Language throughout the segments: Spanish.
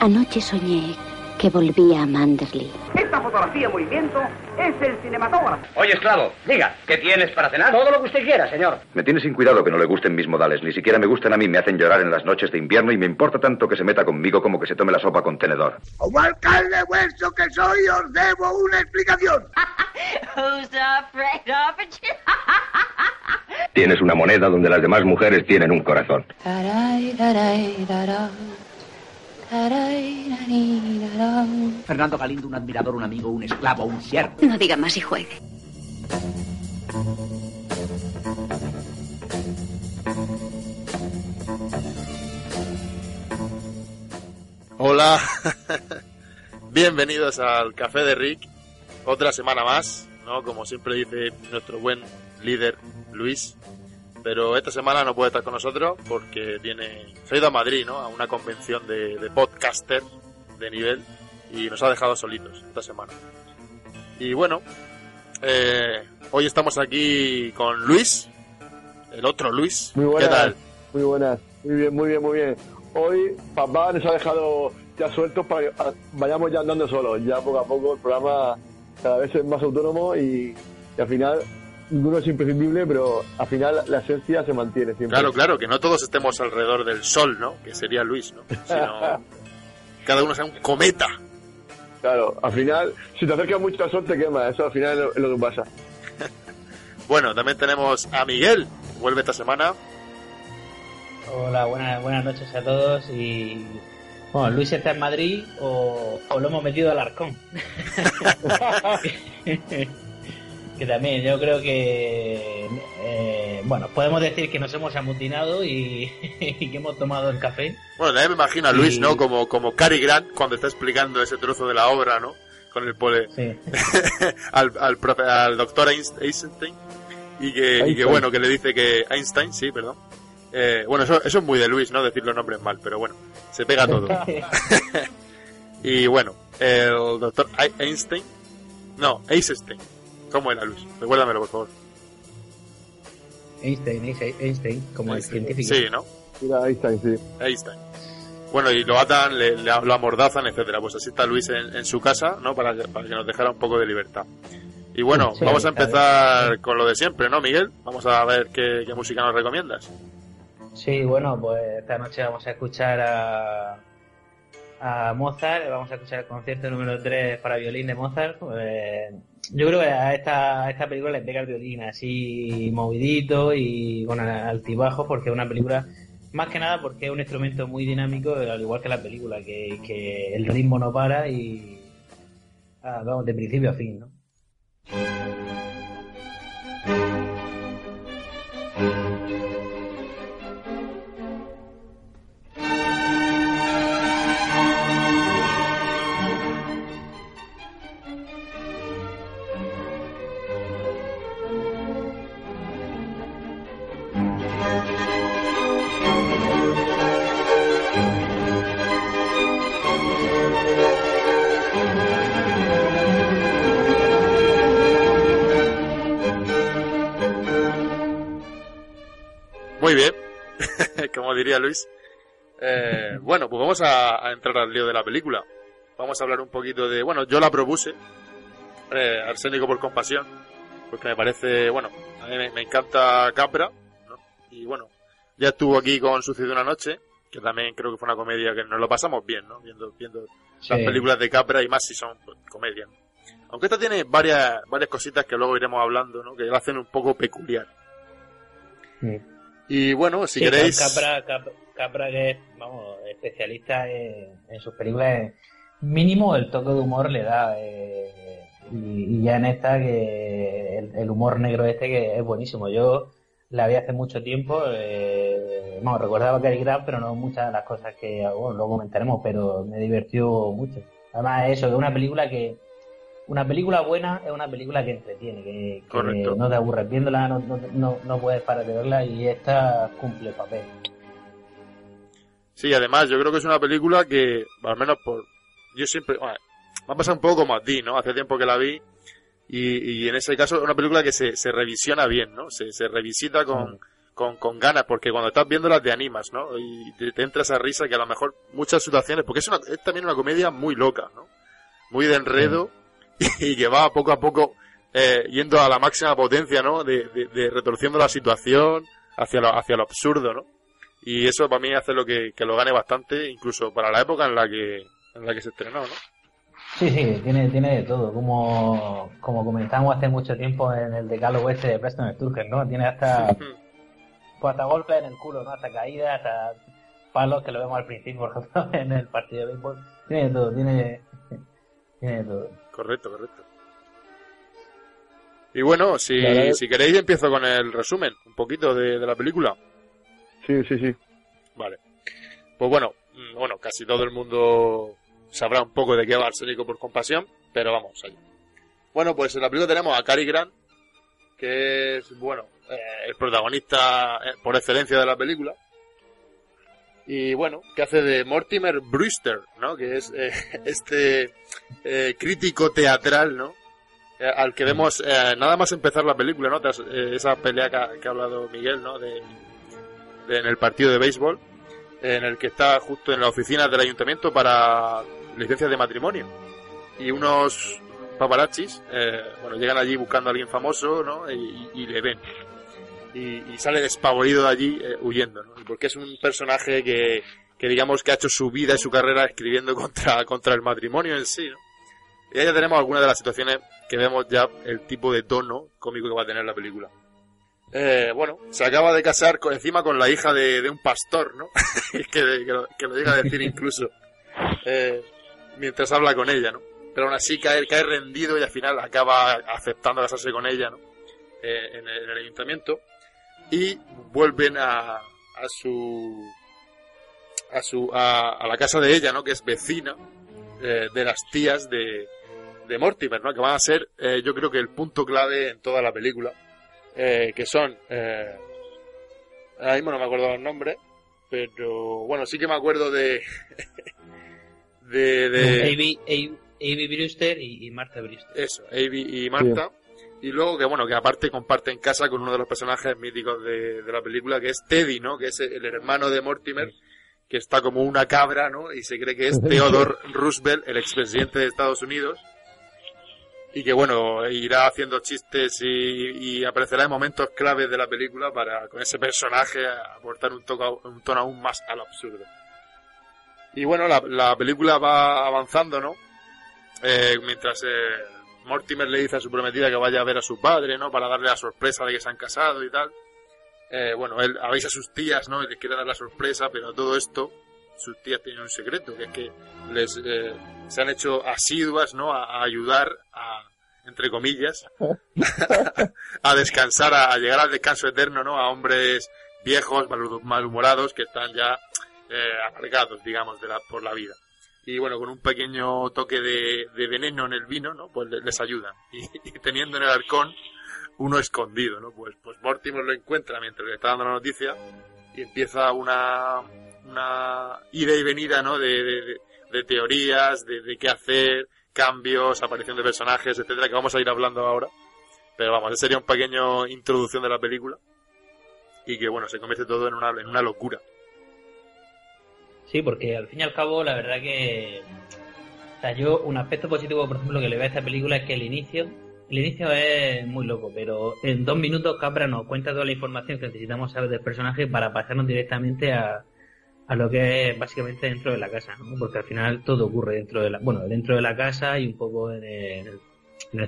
Anoche soñé que volvía a Manderley. Esta fotografía en movimiento es el cinematógrafo. Oye, esclavo, diga, ¿qué tienes para cenar? Todo lo que usted quiera, señor. Me tiene sin cuidado que no le gusten mis modales. Ni siquiera me gustan a mí, me hacen llorar en las noches de invierno y me importa tanto que se meta conmigo como que se tome la sopa con tenedor. Como alcalde vuestro que soy, os debo una explicación. Tienes una moneda donde las demás mujeres tienen un corazón. Fernando Galindo, un admirador, un amigo, un esclavo, un siervo. No diga más y juegue. Hola, bienvenidos al Café de Rick. Otra semana más, ¿no? Como siempre dice nuestro buen líder Luis. Pero esta semana no puede estar con nosotros porque se ha ido a Madrid, ¿no? A una convención de podcasters de nivel y nos ha dejado solitos esta semana. Y bueno, hoy estamos aquí con Luis, el otro Luis. Muy buenas, ¿qué tal? Muy buenas, muy bien, muy bien, muy bien. Hoy papá nos ha dejado ya sueltos para que vayamos ya andando solos. Ya poco a poco el programa cada vez es más autónomo y al final... Uno es imprescindible, pero al final la esencia se mantiene siempre. Claro, claro, que no todos estemos alrededor del sol, ¿no? Que sería Luis, ¿no? Sino cada uno sea un cometa. Claro, al final, si te acercas mucho al sol te quema, eso al final es lo que pasa. Bueno, también tenemos a Miguel, que vuelve esta semana. Hola, buenas noches a todos y... Bueno, Luis está en Madrid o lo hemos metido al Arcón. Que también yo creo que bueno, podemos decir que nos hemos amutinado y que hemos tomado el café. Bueno, también me imagino a Luis, ¿no? Como Cary Grant cuando está explicando ese trozo de la obra, ¿no? Con el pole. Sí. al doctor Einstein y que bueno, que le dice que Einstein, sí, perdón. Bueno, eso es muy de Luis, ¿no? Decir los nombres mal, pero bueno, se pega todo. Y bueno, el doctor Einstein, no, Eisenstein. ¿Cómo era, Luis? Recuérdamelo, por favor. Einstein, como Einstein, el científico. Sí, ¿no? Era Einstein, sí. Einstein. Bueno, y lo atan, lo amordazan, etcétera. Pues así está Luis en su casa, ¿no? Para que nos dejara un poco de libertad. Y bueno, sí, vamos a empezar con lo de siempre, ¿no, Miguel? Vamos a ver qué música nos recomiendas. Sí, bueno, pues esta noche vamos a escuchar a Mozart. Vamos a escuchar el concierto número 3 para violín de Mozart. Yo creo que a esta película le pega el violín así movidito y con altibajos, porque es una película, más que nada porque es un instrumento muy dinámico, al igual que la película, que el ritmo no para y vamos, de principio a fin, ¿no? Muy bien, como diría Luis. Bueno, pues vamos a entrar al lío de la película. Vamos a hablar un poquito de... Bueno, yo la propuse, Arsénico por compasión, porque me parece... Bueno, a mí me encanta Capra, ¿no? Y bueno, ya estuvo aquí con Sucedió una noche, que también creo que fue una comedia que nos lo pasamos bien, ¿no? Viendo sí. Las películas de Capra y más si son pues, comedia, ¿no? Aunque esta tiene varias cositas que luego iremos hablando, ¿no? Que la hacen un poco peculiar. Sí. Y bueno, si sí, queréis... Capra que es, vamos, especialista en sus películas, mínimo el toque de humor le da, y ya en esta que el humor negro que es buenísimo. Yo la vi hace mucho tiempo, no, recordaba que era Grant, pero no muchas de las cosas que bueno, luego comentaremos, pero me divirtió mucho. Además eso, que es una película que... Una película buena es una película que entretiene, que no te aburres viéndola, no puedes parar de verla y esta cumple el papel. Sí, además yo creo que es una película que, al menos por... Yo siempre... Bueno, me ha pasado un poco como a ti, ¿no? Hace tiempo que la vi y en ese caso es una película que se revisiona bien, ¿no? Se revisita con, con ganas, porque cuando estás viéndolas te animas, ¿no? Y te entra esa risa que a lo mejor muchas situaciones, porque es también una comedia muy loca, ¿no? Muy de enredo y que va poco a poco yendo a la máxima potencia, ¿no? De retorciendo la situación hacia lo absurdo, ¿no? Y eso para mí hace lo que lo gane bastante, incluso para la época en la que se estrenó, ¿no? Sí, sí, tiene de todo. Como comentamos hace mucho tiempo en el decálogo este de Preston Sturges, ¿no? Tiene hasta pues hasta golpes en el culo, ¿no? Hasta caídas, hasta palos, que lo vemos al principio, por ejemplo, en el partido de béisbol. Tiene de todo, tiene de todo. Correcto. Y bueno, si queréis empiezo con el resumen, un poquito de la película. Sí. Vale. Pues bueno, casi todo el mundo sabrá un poco de qué va Arsénico por compasión, pero vamos allá. Bueno, pues en la película tenemos a Cary Grant, que es, el protagonista por excelencia de la película. Y bueno, que hace de Mortimer Brewster, ¿no? Que es crítico teatral, ¿no? Al que vemos nada más empezar la película, ¿no? Tras esa pelea que ha hablado Miguel, ¿no? En el partido de béisbol, en el que está justo en la oficina del ayuntamiento para licencias de matrimonio, y unos paparachis llegan allí buscando a alguien famoso, ¿no? y le ven y sale despavorido de allí huyendo, ¿no? Porque es un personaje que digamos que ha hecho su vida y su carrera escribiendo contra el matrimonio en sí, ¿no? Y ahí ya tenemos algunas de las situaciones que vemos ya el tipo de tono cómico que va a tener la película. Se acaba de casar con la hija de un pastor, ¿no? que lo llega a decir incluso mientras habla con ella, ¿no? Pero aún así cae rendido y al final acaba aceptando casarse con ella, ¿no? En el ayuntamiento, y vuelven a la casa de ella, ¿no? Que es vecina de las tías de Mortimer, ¿no? Que van a ser yo creo que el punto clave en toda la película. Que son ahora mismo no me acuerdo los nombres, pero bueno, sí que me acuerdo de Abby Brewster y Martha Brewster. Eso, Abby y Martha. Sí. Y luego que aparte comparten casa con uno de los personajes míticos de la película, que es Teddy, ¿no? Que es el hermano de Mortimer, que está como una cabra, ¿no? Y se cree que es Theodore Roosevelt, el expresidente de Estados Unidos. Y que irá haciendo chistes y aparecerá en momentos claves de la película para con ese personaje aportar un tono aún más al absurdo. Y la película va avanzando, ¿no? Mientras Mortimer le dice a su prometida que vaya a ver a su padre, ¿no? Para darle la sorpresa de que se han casado y tal. Él avisa a sus tías, ¿no? Y les quiere dar la sorpresa, pero todo esto sus tías tienen un secreto, que es que les se han hecho asiduas, ¿no? a ayudar a, entre comillas, a descansar, a llegar al descanso eterno, ¿no? A hombres viejos, malhumorados, que están ya amargados, digamos, por la vida. Y con un pequeño toque de veneno en el vino, ¿no? Pues les ayudan. Y teniendo en el arcón uno escondido, ¿no? Pues Mortimer lo encuentra mientras le está dando la noticia y empieza una ida y venida, ¿no? De teorías, de qué hacer, cambios, aparición de personajes, etcétera, que vamos a ir hablando ahora. Pero vamos, esa sería un pequeño introducción de la película y que se convierte todo en una locura. Sí, porque al fin y al cabo la verdad que yo un aspecto positivo, por ejemplo, que le veo a esta película es que el inicio es muy loco, pero en 2 minutos Capra nos cuenta toda la información que necesitamos saber del personaje para pasarnos directamente a lo que es básicamente dentro de la casa, ¿no? Porque al final todo ocurre dentro de la casa y un poco en el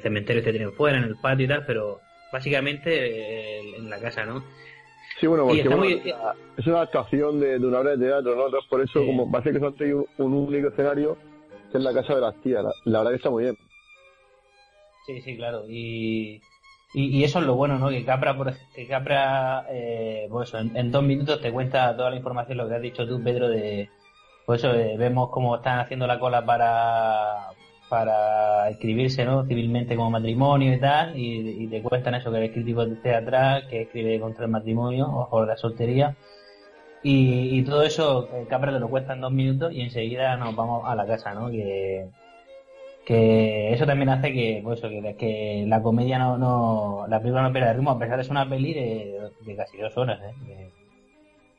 cementerio que tienen fuera, en el patio y tal, pero básicamente en la casa, ¿no? Sí, es una actuación de una obra de teatro, ¿no? Entonces, por eso, como parece que solamente hay un único escenario, que es la casa de las tías. La verdad que está muy bien. Sí, claro. Y eso es lo bueno, ¿no? Que Capra en 2 minutos te cuenta toda la información, lo que has dicho tú, Pedro, vemos cómo están haciendo la cola para inscribirse, ¿no? Civilmente como matrimonio y tal, y te cuentan eso, que eres crítico teatral, que escribe contra el matrimonio o la soltería, y todo eso Capra te lo cuenta en 2 minutos y enseguida nos vamos a la casa, ¿no? Que que eso también hace que, pues, que la comedia la película no pierda ritmo, a pesar de ser una peli de casi 2 horas,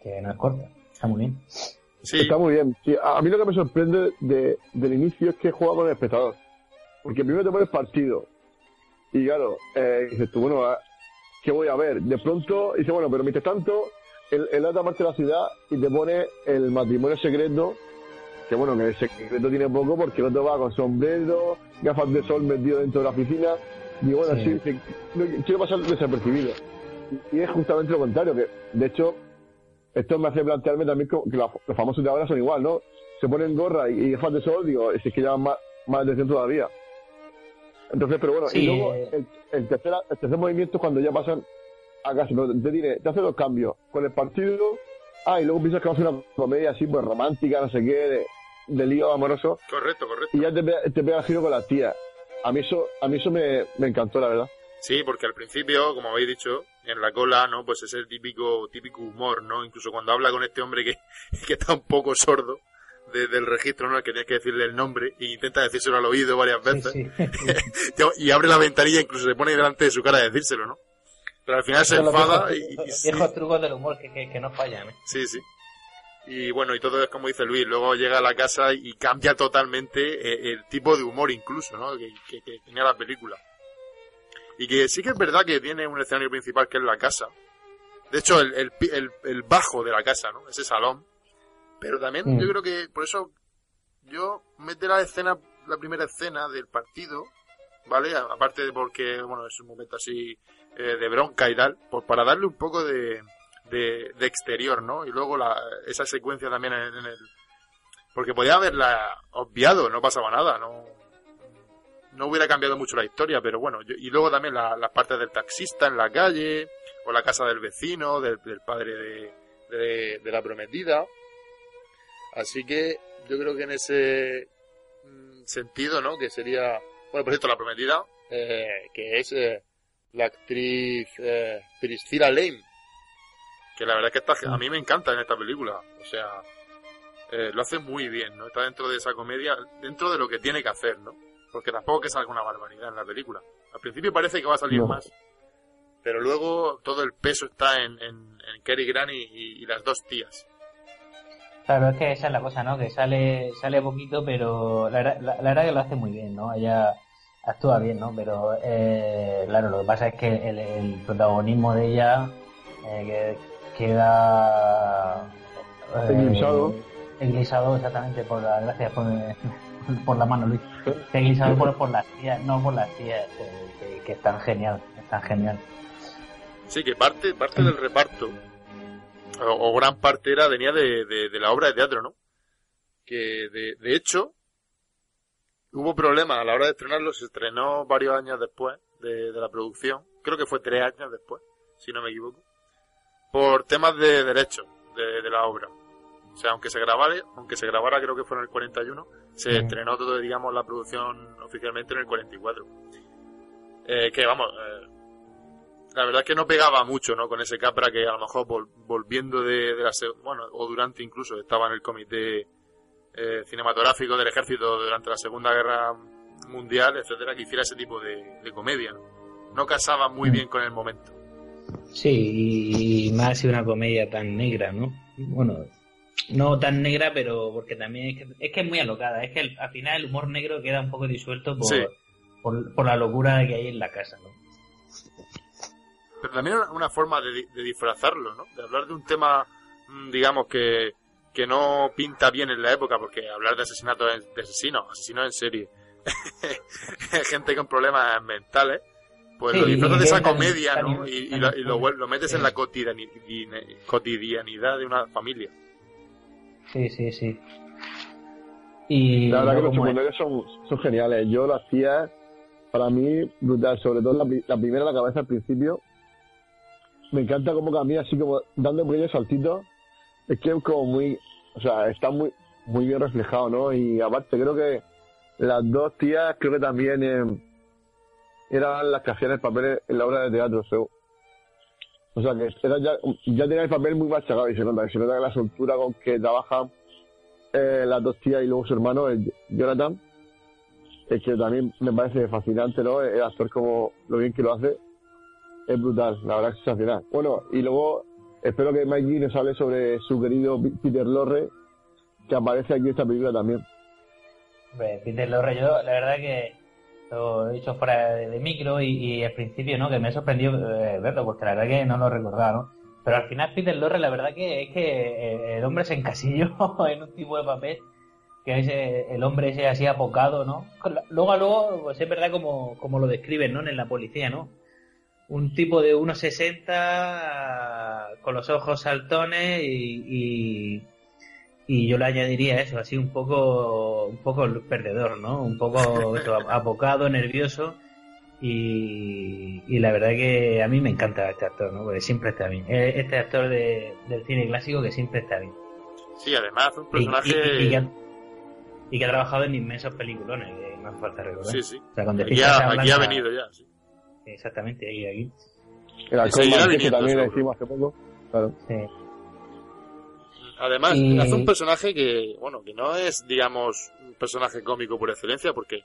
que no es corta. Está muy bien. Sí. Está muy bien. Sí, a mí lo que me sorprende del inicio es que juega con el espectador. Porque primero te pones partido. Y claro, dices tú, bueno, ¿qué voy a ver? De pronto dices, bueno, pero mientras tanto, en la otra parte de la ciudad, y te pone el matrimonio secreto. Que bueno, que el secreto tiene poco porque el otro va con sombrero, gafas de sol metido dentro de la piscina. Y bueno, sí, quiero pasar desapercibido. Y es justamente lo contrario, que de hecho, esto me hace plantearme también que los famosos de ahora son igual, ¿no? Se ponen gorra y gafas de sol, digo, si es que llaman más atención todavía. Entonces, pero bueno, sí. Y luego el tercer movimiento es cuando ya pasan a casa, te hace 2 cambios, con el partido, y luego piensas que va a ser una comedia así, pues romántica, no sé qué, de lío amoroso. Correcto. Y ya te pega el giro con las tías. A mí eso me encantó, la verdad. Sí, porque al principio, como habéis dicho, en la cola, ¿no? Pues es el típico humor, ¿no? Incluso cuando habla con este hombre que está un poco sordo del registro, ¿no? Que tienes que decirle el nombre e intenta decírselo al oído varias veces. Sí. Y abre la ventanilla, incluso se pone delante de su cara a decírselo, ¿no? Pero al final se enfada los viejos trucos del humor que no fallan, ¿eh? Sí. Y bueno, y todo es como dice Luis, luego llega a la casa y cambia totalmente el tipo de humor incluso, ¿no? Que tenía la película. Y que sí que es verdad que tiene un escenario principal que es la casa. De hecho, el bajo de la casa, ¿no? Ese salón. Pero también yo creo que, por eso, yo meto la primera escena del partido, ¿vale? Aparte de porque, bueno, es un momento así de bronca y tal, pues para darle un poco de exterior, ¿no? Y luego esa secuencia también en el... Porque podía haberla obviado, no pasaba nada, no hubiera cambiado mucho la historia, pero bueno, y luego también las partes del taxista en la calle, o la casa del vecino, del padre de la prometida. Así que yo creo que en ese sentido, ¿no? Que sería... Bueno, por cierto, la prometida, que es la actriz Priscilla Lane, que la verdad es que a mí me encanta en esta película, o sea, lo hace muy bien, ¿no? Está dentro de esa comedia, dentro de lo que tiene que hacer, ¿no? Porque tampoco que salga una barbaridad en la película. Al principio parece que va a salir más, pero luego todo el peso está en Cary Grant y las dos tías. Claro, es que esa es la cosa, ¿no? Que sale poquito, pero la verdad que lo hace muy bien, ¿no? Ella actúa bien, ¿no? Pero, claro, lo que pasa es que el protagonismo de ella queda... Englishado, exactamente, por la... Gracias por la mano, Luis. Englishado por las tías, no por las tías, que es tan genial, Sí, que parte del reparto... O gran parte venía de la obra de teatro, ¿no? Que de hecho hubo problemas a la hora de estrenarlo, se estrenó varios años después de la producción, creo que fue 3 años después, si no me equivoco, por temas de derechos de la obra. O sea, aunque se grabara creo que fue en el 41, se estrenó todo, digamos, la producción oficialmente en el 44. Que vamos... La verdad es que no pegaba mucho, ¿no? Con ese Capra que a lo mejor volviendo de la... Bueno, o durante incluso, estaba en el comité cinematográfico del ejército durante la Segunda Guerra Mundial, etcétera, que hiciera ese tipo de comedia, ¿no? No casaba muy bien con el momento. Sí, y más si una comedia tan negra, ¿no? Bueno, no tan negra, pero porque también es que es muy alocada. Es que al final el humor negro queda un poco disuelto por la locura que hay en la casa, ¿no? Pero también una forma de disfrazarlo, ¿no? De hablar de un tema, digamos, que no pinta bien en la época, porque hablar de asesinatos de asesinos en serie, gente con problemas mentales, pues lo disfrazas de esa comedia, ¿no? Y lo metes en la cotidianidad de una familia. Sí. Y la verdad que los secundarios son geniales. Yo lo hacía, para mí, brutal. Sobre todo la primera, la cabeza al principio. Me encanta cómo cambia, así como dando pequeños saltitos. Es que es como muy... O sea, está muy muy bien reflejado, ¿no? Y aparte, creo que las dos tías, creo que también eran las que hacían el papel en la obra de teatro, seguro. O sea, que ya tenían el papel muy machacado y se nota que la soltura con que trabajan las dos tías y luego su hermano, el Jonathan, es que también me parece fascinante, ¿no? El actor, como lo bien que lo hace, es brutal, la verdad es sensacional. Bueno, y luego espero que Mike G nos hable sobre su querido Peter Lorre, que aparece aquí en esta película también. Peter Lorre, yo la verdad que lo he dicho fuera de micro y al principio, ¿no?, que me ha sorprendido verlo, porque la verdad que no lo recordaba, ¿no? Pero al final Peter Lorre, la verdad que es que el hombre se encasilló en un tipo de papel, que es el hombre ese así apocado, ¿no? Luego a luego, pues es verdad como lo describen, ¿no?, en La policía, ¿no? Un tipo de 1,60 con los ojos saltones y yo le añadiría eso, así un poco perdedor, ¿no? Un poco eso, apocado, nervioso, y la verdad que a mí me encanta este actor, ¿no? Porque siempre está bien. Este actor del cine clásico que siempre está bien. Sí, además un personaje... Y que ha trabajado en inmensos peliculones, que no hace falta recordar. Sí, sí. O sea, aquí ha venido ya, sí. Exactamente, ahí. El alcohol que también le decimos hace poco. Claro. Sí. Además, hace un personaje que, bueno, que no es, digamos, un personaje cómico por excelencia, porque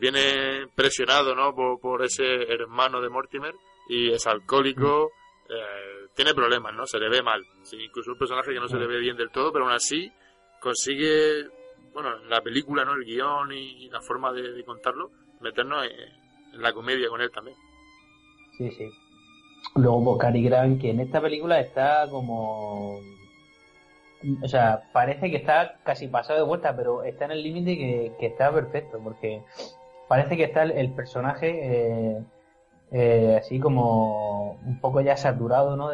viene presionado, ¿no?, por ese hermano de Mortimer, y es alcohólico, tiene problemas, ¿no? Se le ve mal. Sí, incluso un personaje que no se le ve bien del todo, pero aún así consigue, bueno, la película, ¿no?, el guión y la forma de contarlo, meternos en la comedia con él también. Sí, sí. Luego, Cary Grant, que en esta película está como... O sea, parece que está casi pasado de vuelta, pero está en el límite que está perfecto, porque parece que está el personaje así como un poco ya saturado, ¿no? O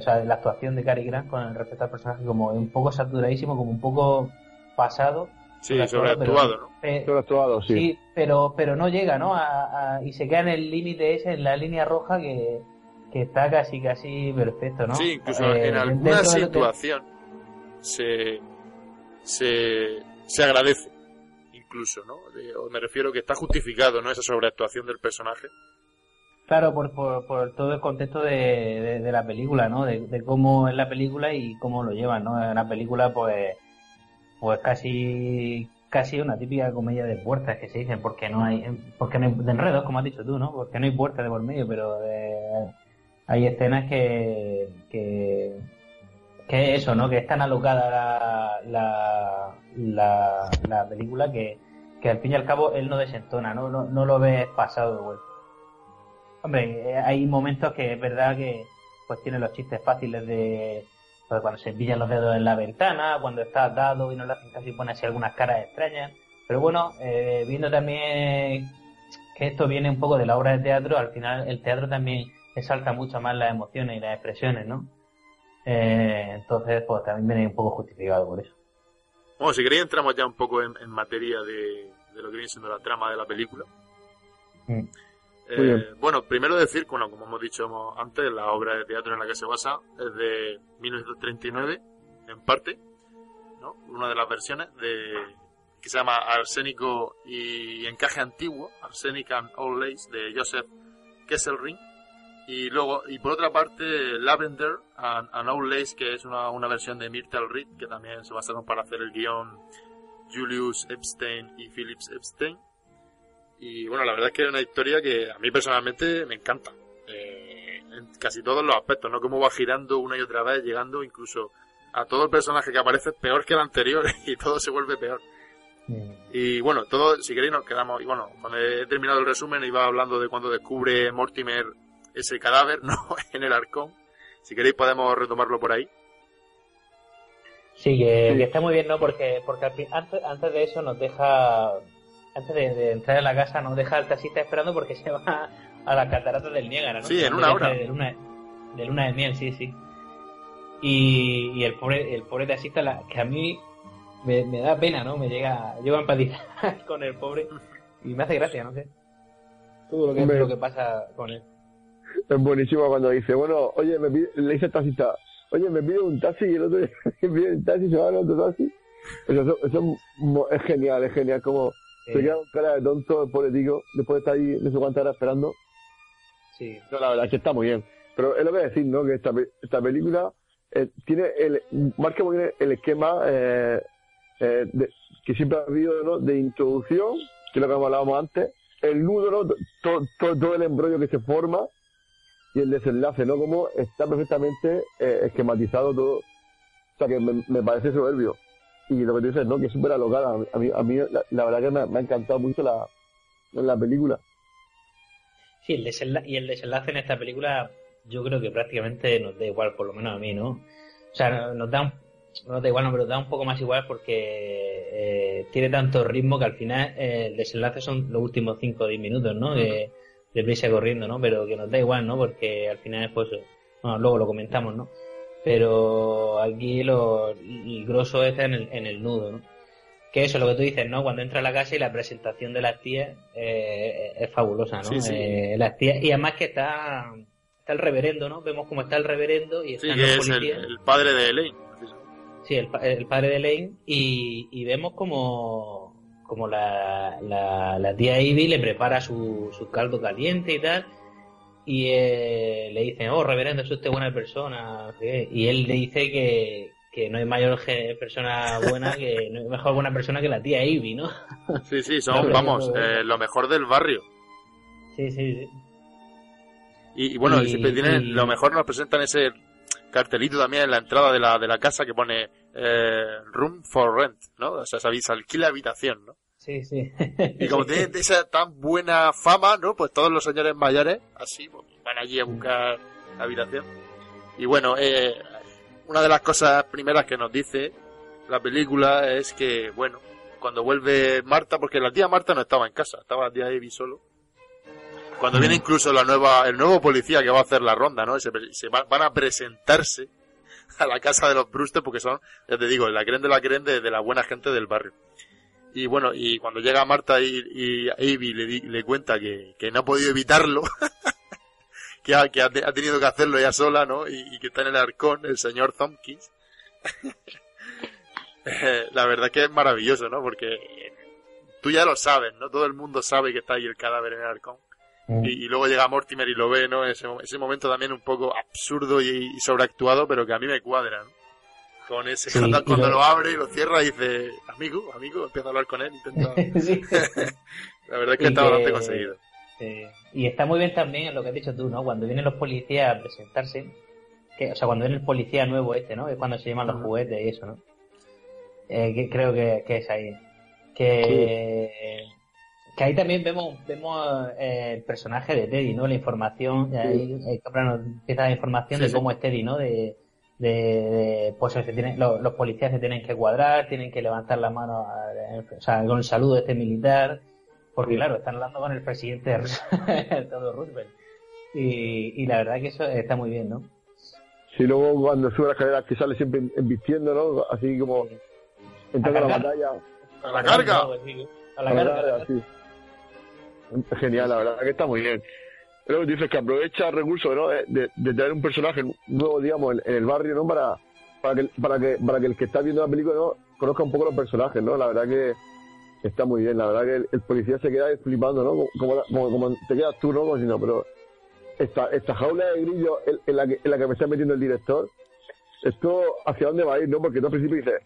sea, de la actuación de Cary Grant con respecto al personaje, como un poco saturadísimo, como un poco pasado. Sí, sobreactuado, ¿no? Sobreactuado, sí. Sí, pero no llega, ¿no? Y se queda en el límite ese, en la línea roja que está casi perfecto, ¿no? Sí, incluso en alguna situación se agradece, incluso, ¿no? Me refiero que está justificado, ¿no?, esa sobreactuación del personaje. Claro, por todo el contexto de la película, ¿no? De cómo es la película y cómo lo llevan, ¿no? Es una película, pues casi una típica comedia de puertas, que se dicen, porque no hay de enredos, como has dicho tú, ¿no? Porque no hay puertas de por medio, pero hay escenas que eso, ¿no?, que es tan alocada la película que al fin y al cabo él no desentona, no lo ves pasado de vuelta. Hombre, hay momentos que es verdad que pues tiene los chistes fáciles de pues, cuando se pillan los dedos en la ventana, cuando está dado y no le hacen caso y pone así algunas caras extrañas, pero bueno, viendo también que esto viene un poco de la obra de teatro, al final el teatro también exalta mucho más las emociones y las expresiones, ¿no? Entonces, pues también viene un poco justificado por eso. Bueno, si queréis entramos ya un poco en materia de lo que viene siendo la trama de la película. Mm. Bueno, primero decir, bueno, como hemos dicho antes, la obra de teatro en la que se basa es de 1939, en parte, ¿no? Una de las versiones que se llama Arsénico y encaje antiguo, Arsenic and Old Lace, de Joseph Kesselring. Y por otra parte, Lavender and Old Lace, que es una versión de Myrtle Reed, que también se basaron para hacer el guión Julius Epstein y Phillips Epstein. Y bueno, la verdad es que es una historia que a mí personalmente me encanta, en casi todos los aspectos, ¿no? Cómo va girando una y otra vez, llegando incluso a todo el personaje que aparece peor que el anterior y todo se vuelve peor. Y bueno, todo, si queréis nos quedamos. Y bueno, cuando he terminado el resumen iba hablando de cuando descubre Mortimer ese cadáver, ¿no?, en el Arcón. Si queréis podemos retomarlo por ahí. Sí, que está muy bien, ¿no? Porque antes de eso nos deja, antes de entrar a la casa, nos deja al taxista esperando porque se va a las cataratas del Niágara, ¿no? Sí, en una hora. De luna de miel, sí, sí. Y el pobre taxista, que a mí me da pena, ¿no? Llego a empatizar con el pobre y me hace gracia, no sé. Todo lo que pasa con él. Es buenísimo cuando dice, bueno, oye, le dice al taxista, oye, me pide un taxi, y el otro me pide un taxi, se va al otro taxi. Eso es genial, como se queda con cara de tonto el pobre tico, después de estar ahí no sé cuántas horas esperando. Sí. No, la verdad es que está muy bien. Pero es lo que decir, ¿no?, que esta película marca muy bien el esquema que siempre ha habido, ¿no?, de introducción, que es lo que hablábamos antes, el nudo, ¿no?, todo el embrollo que se forma y el desenlace, ¿no?, como está perfectamente esquematizado todo. O sea, que me parece soberbio. Y lo que tú dices, ¿no?, que es súper alocada. A mí la verdad que me ha encantado mucho la película. Sí, el desenlace en esta película yo creo que prácticamente nos da igual, por lo menos a mí, ¿no? O sea, nos da igual, no, pero nos da un poco más igual porque tiene tanto ritmo que al final el desenlace son los últimos 5 o 10 minutos, ¿no? Que de prisa corriendo, ¿no? Pero que nos da igual, ¿no? Porque al final, pues, bueno, luego lo comentamos, ¿no? Pero aquí el grosso está en el nudo, ¿no? Que eso es lo que tú dices, ¿no? Cuando entra a la casa y la presentación de las tías es fabulosa, ¿no? Sí, sí. Las tías, y además que está el reverendo, ¿no? Vemos cómo está el reverendo y están los policías. Sí, es el padre de Elaine. Sí, el padre de Elaine, y vemos como la tía Ivy le prepara su caldo caliente y tal, y le dicen, oh, reverendo, es usted buena persona, ¿sí? Y él le dice que no hay mayor persona buena que no hay mejor buena persona que la tía Ivy, ¿no? Sí, sí, son, vamos, lo mejor del barrio. Sí, sí, sí. Y bueno, siempre tienen, lo mejor nos presentan ese cartelito también en la entrada de la casa que pone room for rent, ¿no? O sea, se alquila habitación, ¿no? Sí, sí. Y como tiene esa tan buena fama, ¿no? Pues todos los señores mayores, así, pues, van allí a buscar habitación. Y bueno, una de las cosas primeras que nos dice la película es que, bueno, cuando vuelve Marta, porque la tía Marta no estaba en casa, estaba la tía Ivy solo. Cuando viene incluso el nuevo policía que va a hacer la ronda, ¿no? Van a presentarse a la casa de los Brewster porque son, ya te digo, la creen de la buena gente del barrio. Y bueno, y cuando llega Marta y Ivy le cuenta que no ha podido evitarlo, que ha tenido que hacerlo ella sola, ¿no? Y que está en el arcón el señor Tompkins. La verdad es que es maravilloso, ¿no? Porque tú ya lo sabes, ¿no? Todo el mundo sabe que está ahí el cadáver en el arcón. Y luego llega Mortimer y lo ve, ¿no? Ese momento también un poco absurdo y sobreactuado, pero que a mí me cuadra, ¿no? Con ese, sí, cuando lo abre y lo cierra y dice, amigo, empieza a hablar con él, intenta... Sí. La verdad es que está bastante conseguido. Y está muy bien también lo que has dicho tú, ¿no? Cuando vienen los policías a presentarse, que, o sea, cuando viene el policía nuevo este, ¿no? Es cuando se llaman los juguetes y eso, ¿no? Que creo que es ahí. Que ahí también vemos el personaje de Teddy, ¿no? La información, ahí Capra nos empieza la información de cómo es Teddy, ¿no? Pues los policías se tienen que cuadrar, tienen que levantar la mano, o sea, con el saludo de este militar, porque claro, están hablando con el presidente de Theodore Roosevelt. Y la verdad que eso está muy bien, ¿no? Sí, luego cuando sube la escalera que sale siempre embistiendo, ¿no? Así como entrando a la batalla. ¡A la carga! A la carga, sí. Genial, la verdad que está muy bien. Creo que dices que aprovecha recursos, ¿no?, de tener un personaje nuevo, digamos, en el barrio, ¿no?, para que el que está viendo la película, ¿no?, conozca un poco los personajes, ¿no? La verdad que está muy bien. La verdad que el policía se queda flipando, ¿no?, como te quedas tú, ¿no?, como si no, pero esta jaula de grillos en la que me está metiendo el director, esto hacia dónde va a ir, ¿no? Porque tú al principio dices,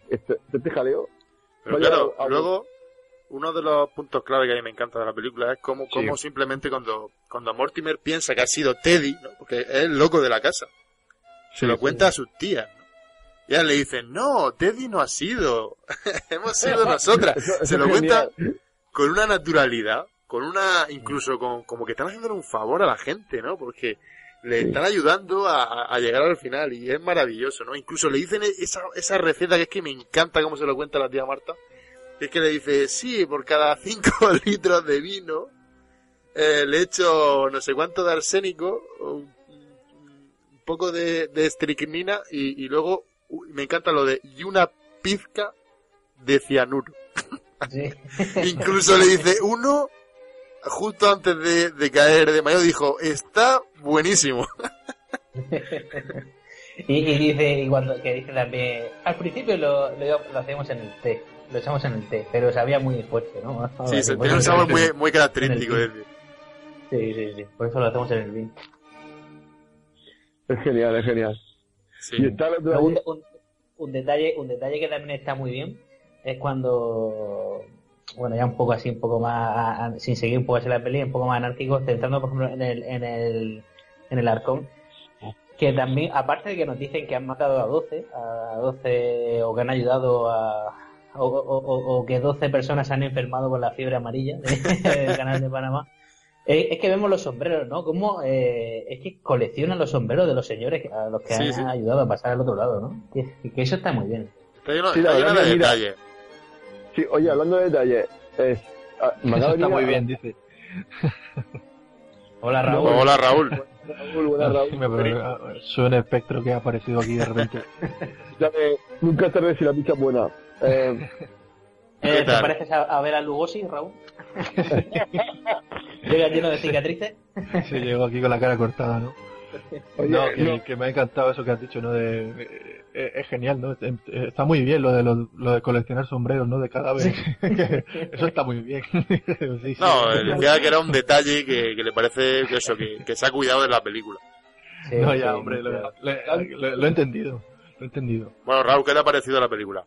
este jaleo. Pero claro, luego... Uno de los puntos clave que a mí me encanta de la película es cómo simplemente cuando Mortimer piensa que ha sido Teddy, ¿no?, porque es el loco de la casa, se lo cuenta a sus tías, ¿no?, y ellas le dicen, no, Teddy no ha sido, hemos sido nosotras. Se lo cuenta con una naturalidad, incluso como que están haciéndole un favor a la gente, ¿no?, porque le están ayudando a llegar al final y es maravilloso, ¿no? Incluso le dicen esa receta que es que me encanta cómo se lo cuenta la tía Marta. Es que le dice, sí, por cada 5 litros de vino le echo no sé cuánto de arsénico, un poco de estricnina y luego, me encanta lo de, y una pizca de cianuro. Sí. Incluso le dice, uno, justo antes de caer de mayo, dijo, está buenísimo. y dice, y cuando que dice también, al principio lo hacemos en el té. Lo echamos en el té, pero sabía muy fuerte, ¿no? Sí, tiene un sabor muy, muy característico. Sí, por eso lo hacemos en el vino. Es genial. Sí. Y está un detalle que también está muy bien es cuando, bueno, ya un poco así, un poco más, sin seguir un poco hacia la peli, un poco más anárquicos, centrando por ejemplo en el Arcón, que también, aparte de que nos dicen que han matado a 12 o que han ayudado o que 12 personas se han enfermado con la fiebre amarilla del canal de Panamá. Es que vemos los sombreros, ¿no? Como es que coleccionan los sombreros de los señores a los que han ayudado a pasar al otro lado, ¿no? Que eso está muy bien. Está lleno de detalles. Sí, oye, hablando de detalles, eso está muy bien, dice. Hola, Raúl. Hola, Raúl. Buena, Raúl. Soy un espectro que ha aparecido aquí de repente. Nunca te ves si la pizza es buena. ¿Te pareces a ver a Lugosi, Raúl? Llega lleno de cicatrices. Sí, llego aquí con la cara cortada, ¿no? Oye, que me ha encantado eso que has dicho, ¿no? Es genial, ¿no? Está muy bien lo de coleccionar sombreros, ¿no? De cadáveres. Sí. Eso está muy bien. Sí, no, decía que era un detalle que le parece que eso, que se ha cuidado de la película. Sí, no, ya, sí, hombre, lo he entendido. Bueno, Raúl, ¿qué te ha parecido la película?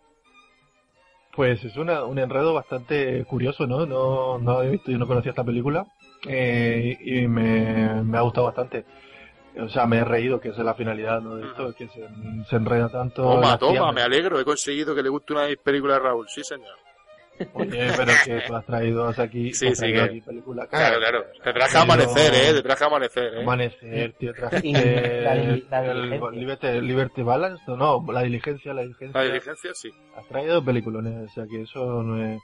Pues es un enredo bastante curioso, ¿no? No había visto, yo no conocía esta película, y me ha gustado bastante. O sea, me he reído, que esa es la finalidad, ¿no? De esto, que se enreda tanto. Toma, me alegro, he conseguido que le guste una película de Raúl, sí señor. Oye, pero que tú has traído aquí, aquí película. Claro. Te traje Amanecer, tío, traje Liberty Balance, no, La Diligencia. La Diligencia, sí. Has traído dos peliculones, o sea que eso no es...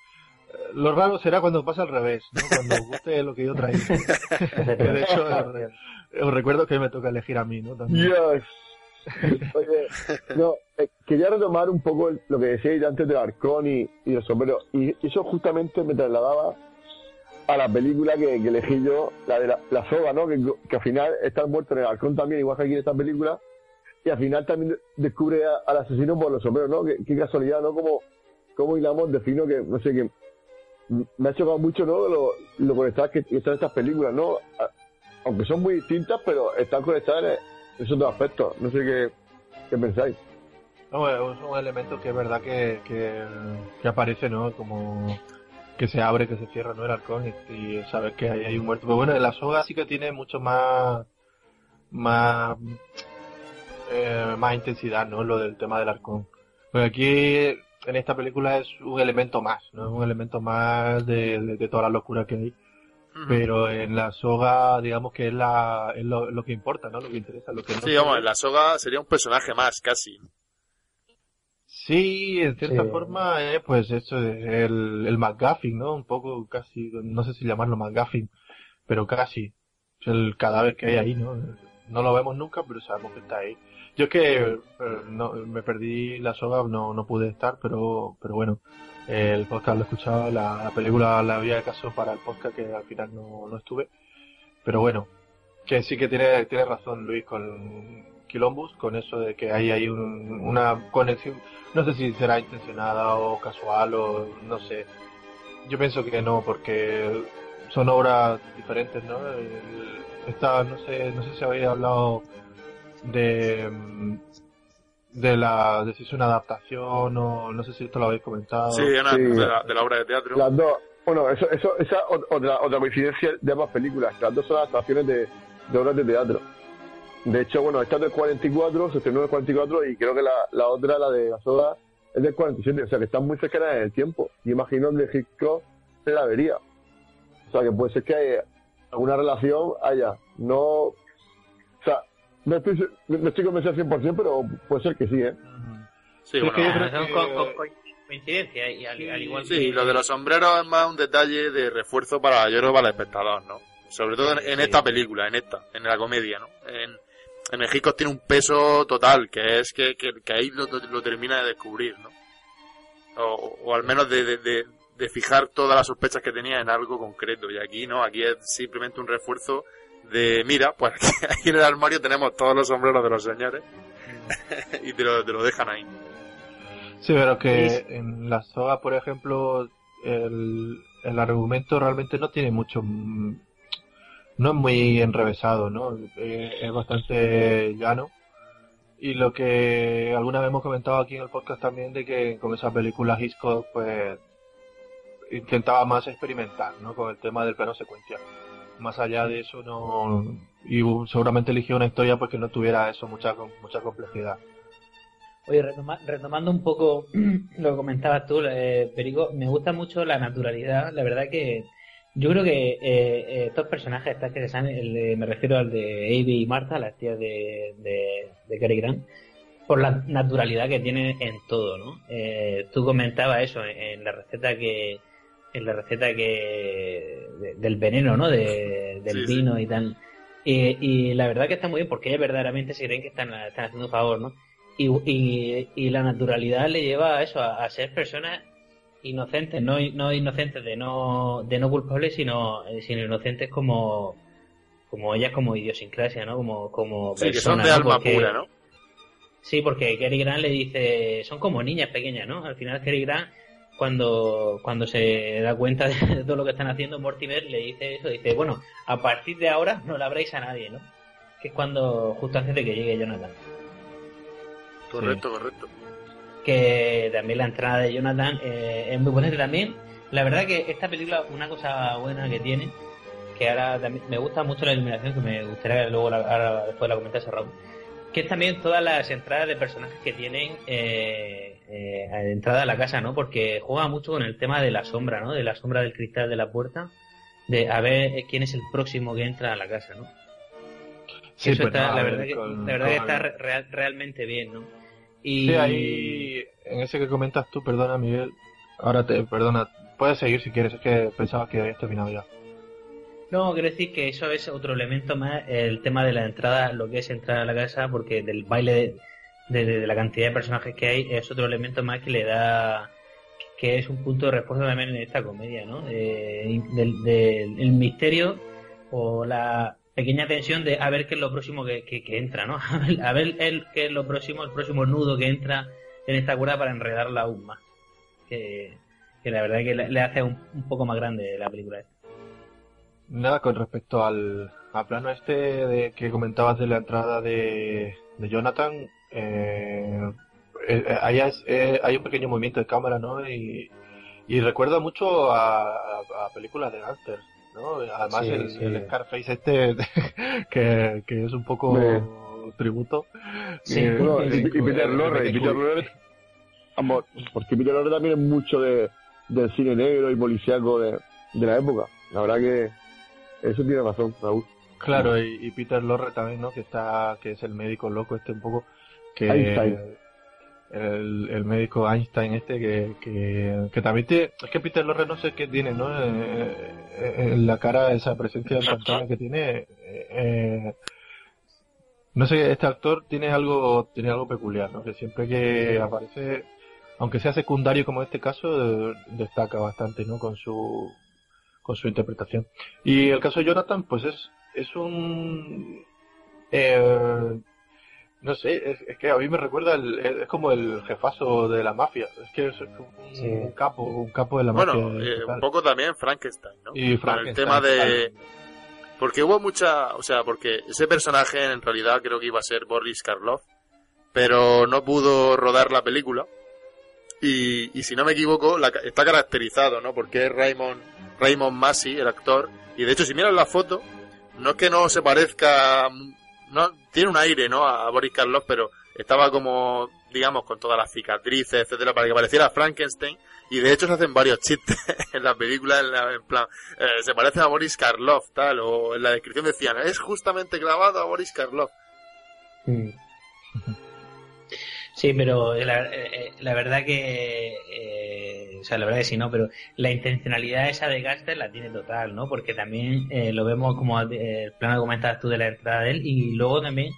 Lo raro será cuando pasa al revés, ¿no? Cuando os guste lo que yo traigo. De hecho, os recuerdo que me toca elegir a mí, ¿no? También. Dios. Oye, quería retomar un poco lo que decíais antes del Arcón y los sombreros. Y eso justamente me trasladaba a la película que elegí yo, la de la soga, ¿no? Que al final están muertos en el Arcón también, igual que aquí en esta película. Y al final también descubre al asesino por los sombreros, ¿no? Qué casualidad, ¿no? Como hilamos de fino, que no sé qué. Me ha chocado mucho, ¿no? Lo conectadas que están estas películas, ¿no? Aunque son muy distintas, pero están conectadas en esos dos aspectos. No sé qué pensáis. No, es un elemento que es verdad que aparece, ¿no? Como que se abre, que se cierra, ¿no? El arcón y sabes que hay un muerto. Pero bueno, en la soga sí que tiene mucho más intensidad, ¿no? Lo del tema del arcón. Pues aquí... En esta película es un elemento más, ¿no? Es un elemento más de toda la locura que hay. Pero en la soga, digamos que es lo que importa, ¿no? Lo que interesa, lo que no. Sí, vamos, en la soga sería un personaje más, casi. Sí, en cierta forma, pues eso es el McGuffin, ¿no? Un poco casi, no sé si llamarlo McGuffin, pero casi. Es el cadáver que hay ahí, ¿no? No lo vemos nunca, pero sabemos que está ahí. Yo es que me perdí la soga, no pude estar, pero bueno, el podcast lo escuchaba, la película la había caso para el podcast, que al final no estuve. Pero bueno, que sí que tiene razón Luis con Quilombus, con eso de que hay una conexión, no sé si será intencionada o casual o no sé. Yo pienso que no, porque son obras diferentes, ¿no? Esta, no sé si habéis hablado de si es una adaptación o no sé si esto lo habéis comentado. Sí, de la obra de teatro. Las dos, bueno, esa otra coincidencia de ambas películas, las dos son adaptaciones de obras de teatro. De hecho, bueno, esta es del 44, se estrenó en el 44 y creo que la otra, la de las obras, es del 47, o sea que están muy cercanas en el tiempo. Y imagino que Hitchcock se la vería. O sea que puede ser que haya alguna relación haya, no... O sea, no estoy convencido al 100%, pero puede ser que sí, ¿eh? Sí, bueno, coincidencia, y al igual que... Sí, lo de los sombreros es más un detalle de refuerzo para el espectador, ¿no? Sobre todo en esta película, en la comedia, ¿no? En el Hitchcock tiene un peso total, que es que ahí lo termina de descubrir, ¿no? O al menos de fijar todas las sospechas que tenía en algo concreto, y aquí, ¿no? Aquí es simplemente un refuerzo... mira, pues aquí en el armario tenemos todos los sombreros de los señores y te lo dejan ahí. Sí, pero que en la soga, por ejemplo, el argumento realmente no tiene mucho, no es muy enrevesado, ¿no? Es bastante llano Y lo que alguna vez hemos comentado aquí en el podcast también, de que con esas películas Hitchcock pues intentaba más experimentar, ¿no?, con el tema del plano secuencia. Más allá de eso no, y seguramente eligió una historia porque no tuviera eso, mucha complejidad. Oye, retomando un poco lo que comentabas tú, Perico, me gusta mucho la naturalidad. La verdad que yo creo que estos personajes, estas que sean, me refiero al de Abby y Martha, las tías de Cary Grant, por la naturalidad que tienen en todo, ¿no? Tú comentabas eso en la receta del veneno, ¿no? Del vino y tal. Y la verdad que está muy bien, porque ellos verdaderamente se creen que están haciendo un favor, ¿no? Y la naturalidad le lleva a eso, a ser personas inocentes, no inocentes de no culpables, sino inocentes como ellas, como idiosincrasia, ¿no? Como sí, personas, que son de, ¿no?, alma pura, ¿no? Sí, porque Cary Grant le dice, son como niñas pequeñas, ¿no? Al final Cary Grant, cuando se da cuenta de todo lo que están haciendo, Mortimer le dice eso, dice, bueno, a partir de ahora no labréis a nadie, ¿no? Que es cuando, justo antes de que llegue Jonathan. Correcto, sí. Correcto. Que también la entrada de Jonathan es muy buena también. La verdad que esta película, una cosa buena que tiene, que ahora también me gusta mucho la iluminación, que me gustaría que luego ahora después la comentase Raúl, que es también todas las entradas de personajes que tienen entrada a la casa, ¿no? Porque juega mucho con el tema de la sombra, ¿no? De la sombra del cristal de la puerta, de a ver quién es el próximo que entra a la casa, ¿no? Sí, eso está, realmente bien, ¿no? Y... sí, ahí, en ese que comentas tú, perdona Miguel, ahora puedes seguir si quieres, es que pensaba que habías terminado ya. No, quiero decir que eso es otro elemento más, el tema de la entrada, lo que es entrar a la casa, porque del baile de la cantidad de personajes que hay, es otro elemento más que le da, que es un punto de refuerzo también en esta comedia, ¿no? El misterio o la pequeña tensión de a ver qué es lo próximo que entra, ¿no? A ver qué es lo próximo, el próximo nudo que entra en esta cuerda para enredarla aún más. Que la verdad es que le hace un poco más grande la película esta. Nada, con respecto al plano que comentabas de la entrada de Jonathan, allá hay un pequeño movimiento de cámara, ¿no? Y recuerda mucho a películas de gángsters, ¿no? Además sí, el Scarface que es un poco tributo. Sí, y Peter Lorre. Porque Peter Lorre también es mucho del cine negro y policíaco de la época. La verdad que eso tiene razón, Raúl. Claro, y Peter Lorre también, ¿no? Que es el médico loco un poco. Que Einstein. El médico Einstein que también tiene, es que Peter Lorre no sé qué tiene, ¿no? En la cara, esa presencia de pantalla que tiene, no sé, este actor tiene algo peculiar, ¿no? Que siempre que aparece, aunque sea secundario como en este caso, destaca bastante, ¿no? Con su interpretación. Y el caso de Jonathan pues es un no sé, es que a mí me recuerda, es como el jefazo de la mafia, es que es un capo de la mafia. Bueno, un poco también Frankenstein, ¿no? Y Frankenstein, el tema de... Porque hubo mucha... O sea, porque ese personaje en realidad creo que iba a ser Boris Karloff, pero no pudo rodar la película. Y si no me equivoco, está caracterizado, ¿no? Porque es Raymond Massey, el actor, y de hecho si miras la foto, no es que no se parezca... No, tiene un aire, ¿no?, a Boris Karloff, pero estaba como, digamos, con todas las cicatrices, etcétera, para que pareciera Frankenstein. Y de hecho se hacen varios chistes en la película, en plan, se parece a Boris Karloff, tal, o en la descripción decían, es justamente clavado a Boris Karloff. Sí, pero la verdad que, o sea, la verdad que sí, no, pero la intencionalidad esa de Gaster la tiene total, ¿no? Porque también lo vemos como el plano que comentabas tú de la entrada de él, y luego también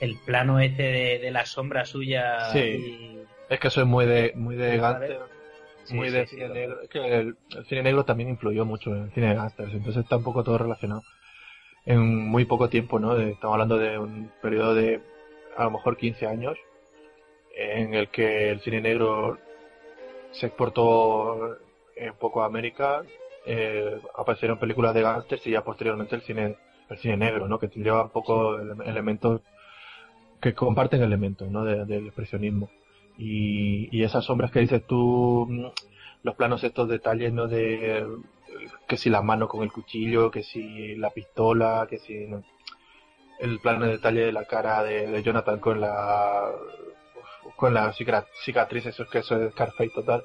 el plano de la sombra suya. Sí, es que eso es muy de Gaster, muy de cine negro. Es que el cine negro también influyó mucho en el cine de Gaster, entonces está un poco todo relacionado en muy poco tiempo, ¿no? Estamos hablando de un periodo de a lo mejor 15 años. En el que el cine negro se exportó un poco a América, aparecieron películas de gángsters y ya posteriormente el cine negro, ¿no? Que lleva un poco elementos que comparten elementos, ¿no? Del expresionismo. Y esas sombras que dices tú, los planos, estos detalles, ¿no? De que si la mano con el cuchillo, que si la pistola, que si, ¿no? El plano de detalle de la cara de Jonathan con la cicatriz, eso es Scarface total.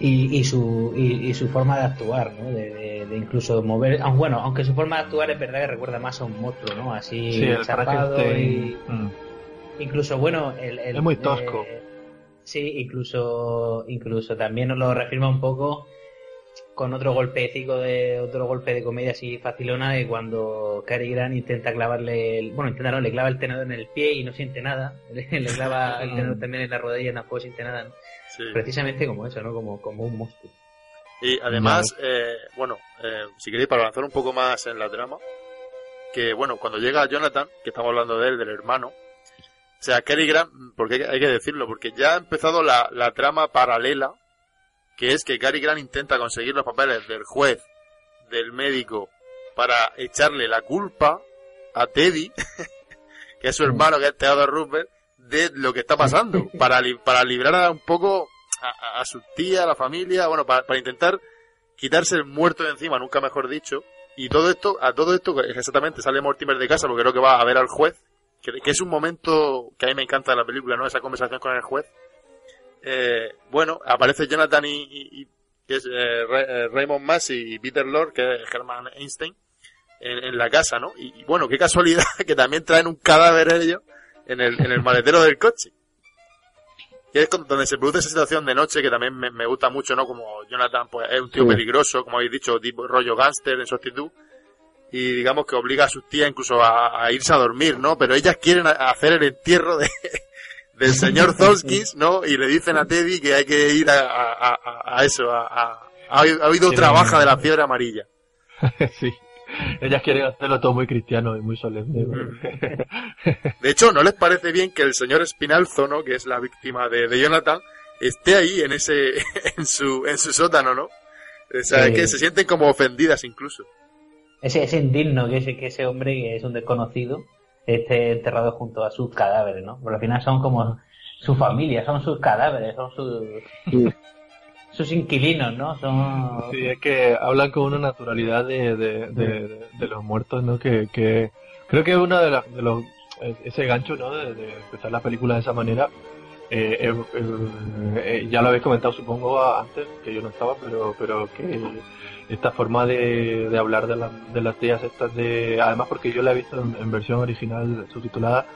Y su forma de actuar, ¿no? De incluso mover, aunque su forma de actuar es verdad que recuerda más a un monstruo, ¿no? Así sí, el chapado y incluso el es muy tosco. Sí, incluso también nos lo reafirma un poco con otro golpe de comedia así facilona, de cuando Cary Grant le clava el tenedor en el pie y no siente nada, le clava el tenedor también en la rodilla y tampoco siente nada, ¿no? Sí. Precisamente como eso, ¿no? Como un monstruo. Y además, si queréis, para avanzar un poco más en la trama, que cuando llega Jonathan, que estamos hablando de él, del hermano, o sea, Cary Grant, porque hay que decirlo, porque ya ha empezado la trama paralela, que es que Cary Grant intenta conseguir los papeles del juez, del médico, para echarle la culpa a Teddy, que es su hermano, que es Theodore Roosevelt, de lo que está pasando, para librar un poco a su tía, a la familia, para intentar quitarse el muerto de encima, nunca mejor dicho. Y todo esto exactamente sale Mortimer de casa, porque creo que va a ver al juez, que es un momento que a mí me encanta de la película, ¿no? Esa conversación con el juez. Aparece Jonathan y que es Raymond Massey y Peter Lorre, que es Herman Einstein, en la casa, ¿no? Y bueno, qué casualidad que también traen un cadáver ellos en el maletero del coche. Y es donde se produce esa situación de noche que también me gusta mucho, ¿no? Como Jonathan, pues es un tío peligroso, como habéis dicho, tipo rollo gángster en su actitud, y digamos que obliga a sus tías incluso a irse a dormir, ¿no? Pero ellas quieren hacer el entierro del señor Zolskis, ¿no? Y le dicen a Teddy que hay que ir a eso, ha habido trabaja de la fiebre amarilla. Sí. Ellas quieren hacerlo todo muy cristiano y muy solemne. De hecho, ¿no les parece bien que el señor Espinalzo, ¿no? Que es la víctima de Jonathan, esté ahí en su sótano, ¿no? O sea, que se sienten como ofendidas incluso. Es indigno que ese hombre, que es un desconocido, esté enterrado junto a sus cadáveres, ¿no? Porque al final son como su familia, son sus cadáveres, son sus inquilinos, ¿no? Son... Sí, es que hablan con una naturalidad de los muertos, ¿no? Que creo que es una de los ese gancho, ¿no? De empezar la película de esa manera. Ya lo habéis comentado, supongo, antes, que yo no estaba, pero que esta forma de hablar de las tías estas de... Además, porque yo la he visto en versión original subtitulada,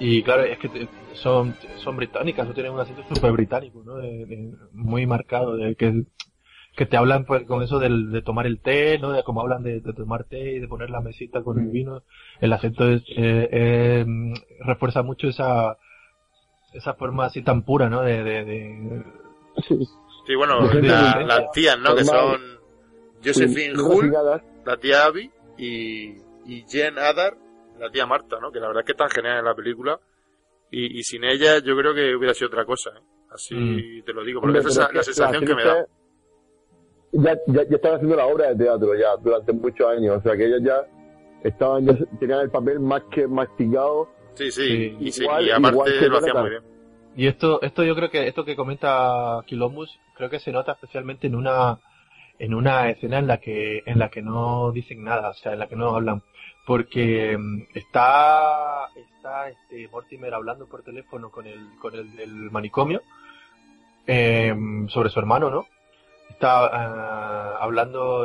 y claro, es que son británicas, o tienen un acento súper británico, ¿no? Muy marcado, de que te hablan, pues, con eso de tomar el té, ¿no? De cómo hablan de tomar té y de poner la mesita con el vino. El acento refuerza mucho esa forma así tan pura, ¿no? De... Sí, las tías, ¿no? Que son Josephine Hull, la tía Abby, y Jen Addar, la tía Martha, ¿no? Que la verdad es que están geniales en la película, y sin ella yo creo que hubiera sido otra cosa, ¿eh? Así te lo digo, porque esa es la sensación que me da. Ya estaban haciendo la obra de teatro ya durante muchos años, o sea que ellas ya tenían el papel más que mastigado. Sí, y aparte lo hacían muy bien. Y esto yo creo que esto que comenta Quilombus, creo que se nota especialmente en una escena en la que no dicen nada, o sea, en la que no hablan. Porque está Mortimer hablando por teléfono con el del manicomio sobre su hermano, ¿no? Está hablando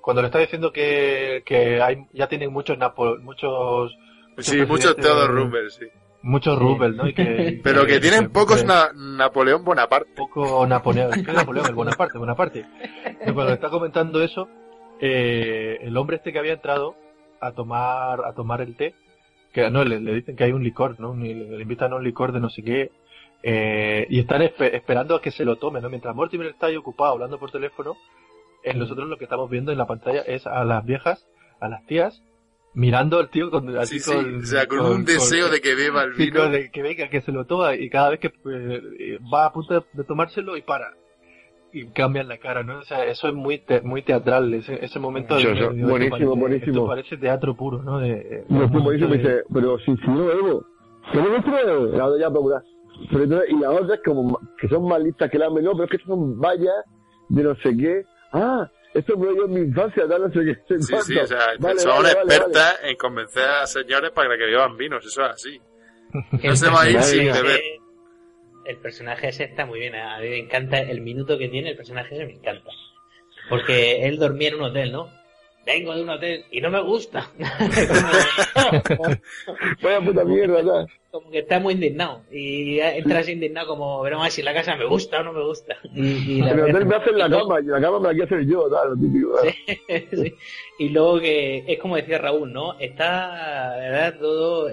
cuando le está diciendo que ya tienen muchos Theodore Roosevelt, sí. Muchos Roosevelt, ¿no? Pero que tienen pocos Napoleón Bonaparte. Poco Napoleón, ¿qué Napoleón? El Bonaparte. Pero cuando está comentando eso, el hombre este que había entrado a tomar el té, que no le dicen que hay un licor, ¿no? Le invitan a un licor de no sé qué, y están esperando a que se lo tome, ¿no? Mientras Mortimer está ahí ocupado hablando por teléfono, nosotros lo que estamos viendo en la pantalla es a las viejas, a las tías, mirando al tío con un deseo de que beba el vino, de que venga, que se lo toma, y cada vez que va a punto de tomárselo y para. Y cambian la cara, ¿no? O sea, eso es muy muy teatral, ese momento. Buenísimo. Esto parece teatro puro, ¿no? Buenísimo, dice, pero si no bebo, Lo nuestro es la batalla popular. Sobre todo, y las otras como que son más listas que la menor, pero es que estas son vallas de no sé qué. Ah, esto fue yo en mi infancia, tal, no sé qué. Sí, sí, o sea, vale, son expertas en convencer a señores para que beban vinos, eso es así. No se va a ir sin beber. El personaje ese está muy bien, a mí me encanta el minuto que tiene, el personaje ese me encanta. Porque él dormía en un hotel, ¿no? Vengo de un hotel y no me gusta. Vaya puta mierda, ¿no? Como que está muy indignado. Y entras indignado como, pero más si la casa me gusta o no me gusta. Y la pero el hotel me hace en la cama, y la cama me la quiero hacer yo, tal, lo típico. Sí, sí. Y luego que es como decía Raúl, ¿no? Está, la verdad, todo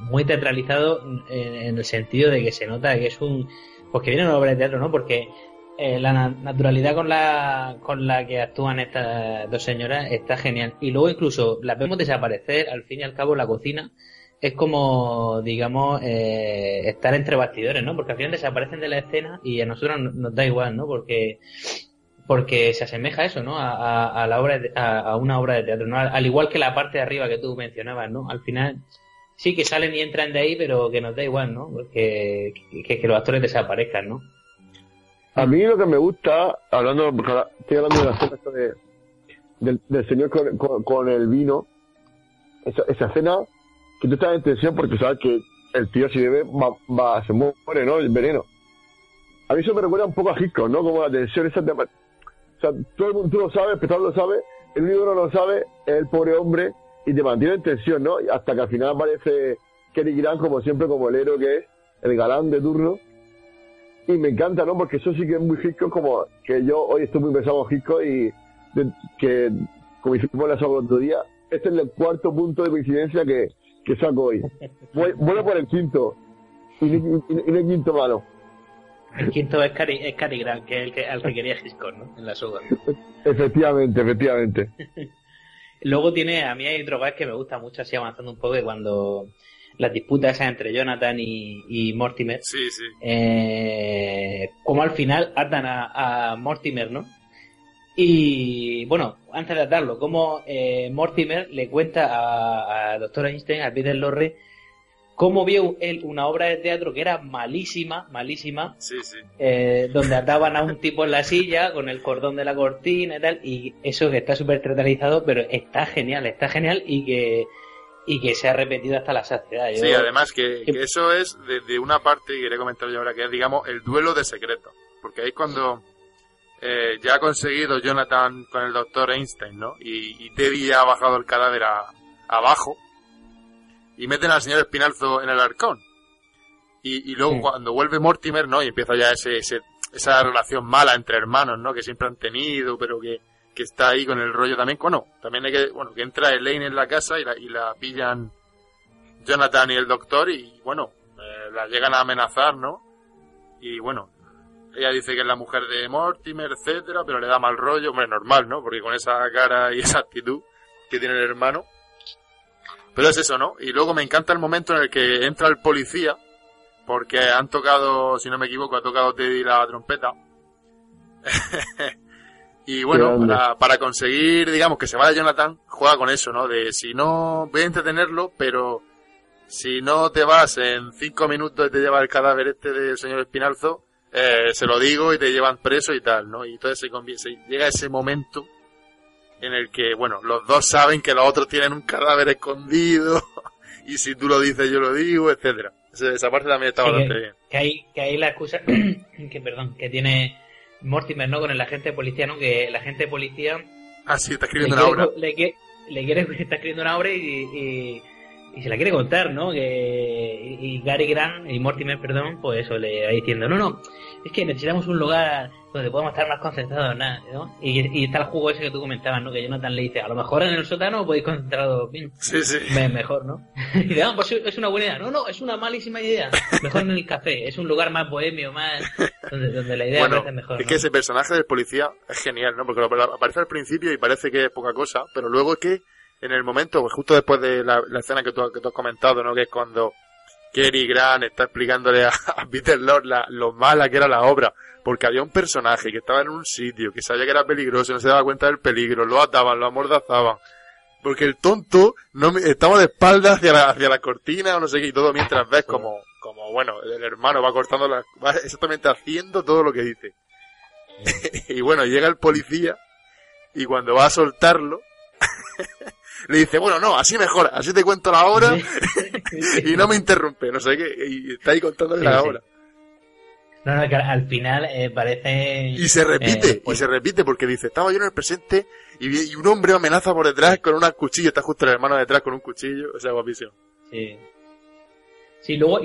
muy teatralizado en el sentido de que se nota que es un... Pues que viene una obra de teatro, ¿no? Porque... la naturalidad con la que actúan estas dos señoras está genial. Y luego incluso las vemos desaparecer, al fin y al cabo la cocina es como, digamos, estar entre bastidores, ¿no? Porque al final desaparecen de la escena y a nosotros nos da igual, ¿no? Porque se asemeja a eso, ¿no? A la obra a una obra de teatro, ¿no? Al igual que la parte de arriba que tú mencionabas, ¿no? Al final sí que salen y entran de ahí, pero que nos da igual, ¿no? Porque que los actores desaparezcan, ¿no? A mí lo que me gusta, hablando, porque ahora estoy hablando de la escena del señor con el vino, esa escena que tú estás en tensión porque sabes que el tío si bebe se muere, ¿no? El veneno. A mí eso me recuerda un poco a Hitchcock, ¿no? Como la tensión esa de... O sea, todo el mundo lo sabe, el espectador lo sabe, el único que no lo sabe es el pobre hombre y te mantiene en tensión, ¿no? Hasta que al final aparece Cary Grant, como siempre, como el héroe que es, el galán de turno. Y me encanta, ¿no? Porque eso sí que es muy Hitchcock, como que yo hoy estoy muy pensado en Hitchcock y que, como hicimos el otro día, este es el cuarto punto de coincidencia que saco hoy. Vuelvo por el quinto. Y no el quinto malo. El quinto es Cary Grant, que es el al que quería Hitchcock, ¿no? En la soga. Efectivamente. Luego tiene, a mí hay otro que me gusta mucho, así avanzando un poco, de cuando... las disputas esas entre Jonathan y Mortimer. Sí, sí. Como al final atan a Mortimer, ¿no? Y, bueno, antes de atarlo, como Mortimer le cuenta a Dr. Einstein, a Peter Lorre, cómo vio él una obra de teatro que era malísima, malísima, sí, sí. Donde ataban a un tipo en la silla con el cordón de la cortina y tal, y eso que está súper teatralizado, pero está genial y que se ha repetido hasta la saciedad. Sí, además que eso es de una parte, y quería comentar yo ahora, que es, digamos, el duelo de secretos. Porque ahí es cuando ya ha conseguido Jonathan con el doctor Einstein, ¿no? Y Teddy ya ha bajado el cadáver abajo y meten al señor Espinalzo en el arcón. Y luego sí. Cuando vuelve Mortimer, ¿no? Y empieza ya esa relación mala entre hermanos, ¿no? Que siempre han tenido, pero que está ahí con el rollo también, también hay que, que entra Elaine en la casa y la pillan Jonathan y el doctor y la llegan a amenazar, ¿no? Y ella dice que es la mujer de Mortimer, etcétera, pero le da mal rollo, normal, ¿no? Porque con esa cara y esa actitud que tiene el hermano, pero es eso, ¿no? Y luego me encanta el momento en el que entra el policía, porque han tocado, si no me equivoco, ha tocado Teddy la trompeta. Y para conseguir, digamos, que se vaya Jonathan, juega con eso, ¿no? De si no, voy a entretenerlo, pero si no te vas en 5 minutos y te lleva el cadáver del señor Espinalzo, se lo digo y te llevan preso y tal, ¿no? Y entonces se llega ese momento en el que, los dos saben que los otros tienen un cadáver escondido y si tú lo dices yo lo digo, etcétera. Esa parte también está bastante bien. Que ahí la excusa que tiene... Mortimer, ¿no? Con el agente de policía, ¿no? Que el agente de policía... Ah, sí, está escribiendo una obra. Está escribiendo una obra y se la quiere contar, ¿no? Y Cary Grant, y Mortimer, perdón, pues eso, le va diciendo, no, es que necesitamos un lugar donde podamos estar más concentrados, ¿no? Y está el juego ese que tú comentabas, ¿no? Que Jonathan le dice, a lo mejor en el sótano podéis concentraros bien. Sí, sí. Mejor, ¿no? Y dice, pues es una buena idea. No, es una malísima idea. Mejor en el café. Es un lugar más bohemio, más... Donde la idea parece mejor, ¿no? Es que ese personaje del policía es genial, ¿no? Porque aparece al principio y parece que es poca cosa, pero luego es que en el momento, pues justo después de la escena que tú has comentado, ¿no? Que es cuando Cary Grant está explicándole a Peter Lorre lo mala que era la obra, porque había un personaje que estaba en un sitio, que sabía que era peligroso, no se daba cuenta del peligro, lo ataban, lo amordazaban, porque el tonto no estaba de espaldas hacia la cortina o no sé qué y todo, mientras ves como bueno, el hermano va cortando va exactamente haciendo todo lo que dice. Y bueno, llega el policía y cuando va a soltarlo le dice, bueno, no, así mejor, así te cuento la hora y no me interrumpe, no sé qué, y está ahí contándole la hora. No, que al final parece... Y se repite porque dice, estaba yo en el presente y un hombre amenaza por detrás con una cuchilla, está justo el hermano detrás con un cuchillo, o sea, guapísimo. Sí. Sí, luego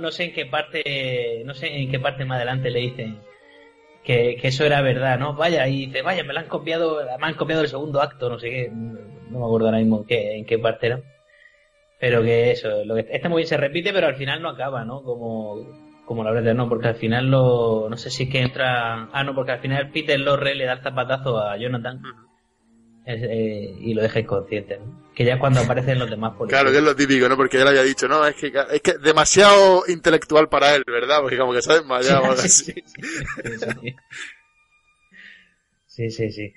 no sé en qué parte más adelante le dicen que eso era verdad, ¿no? Vaya, y dice, vaya, me han copiado el segundo acto, no sé qué, no me acuerdo ahora mismo en qué parte era. Pero que eso, lo que está muy bien, se repite, pero al final no acaba, ¿no? Como la verdad, no, porque al final no sé si es que entra... Ah, no, porque al final Peter Lorre le da el zapatazo a Jonathan y lo deja inconsciente, ¿no? Que ya es cuando aparecen los demás policías. Claro, que es lo típico, ¿no? Porque ya le había dicho, no, es que demasiado intelectual para él, ¿verdad? Porque como que se ha desmayado. Sí.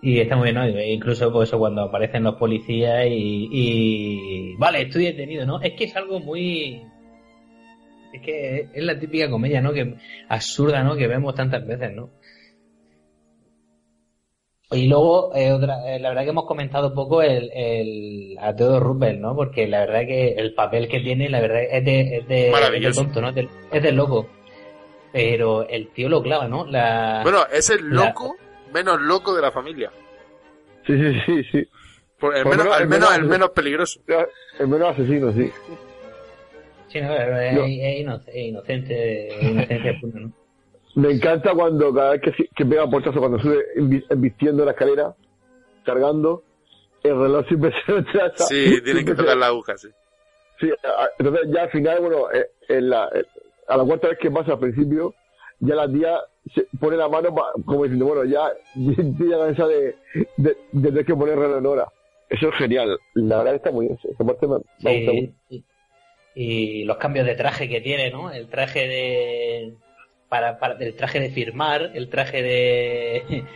Y está muy bien, ¿no? Incluso por eso cuando aparecen los policías y... Vale, estoy detenido, ¿no? Es que es algo muy... Es que es la típica comedia, ¿no? Que absurda, ¿no? Que vemos tantas veces, ¿no? Y luego, la verdad que hemos comentado poco a Theodore Roosevelt, ¿no? Porque la verdad que el papel que tiene, la verdad, es de tonto, ¿no? Es de loco. Pero el tío lo clava, ¿no? Bueno, es el loco menos loco de la familia. Sí. El menos peligroso. El menos asesino, sí. Sí, no, es inocente, ¿no? Me encanta cuando cada vez que pega portazo, cuando sube embistiendo la escalera, cargando, el reloj siempre se retrasa. Sí, tienen que tocar la aguja, sí. Sí, entonces ya al final, bueno, a la cuarta vez que pasa al principio, ya la tía se pone la mano como diciendo, bueno, ya cansa de tener que poner el reloj en hora. Eso es genial, la verdad está muy bien, esa parte me gusta mucho. Y los cambios de traje que tiene, ¿no? El traje de... el traje de firmar, el traje de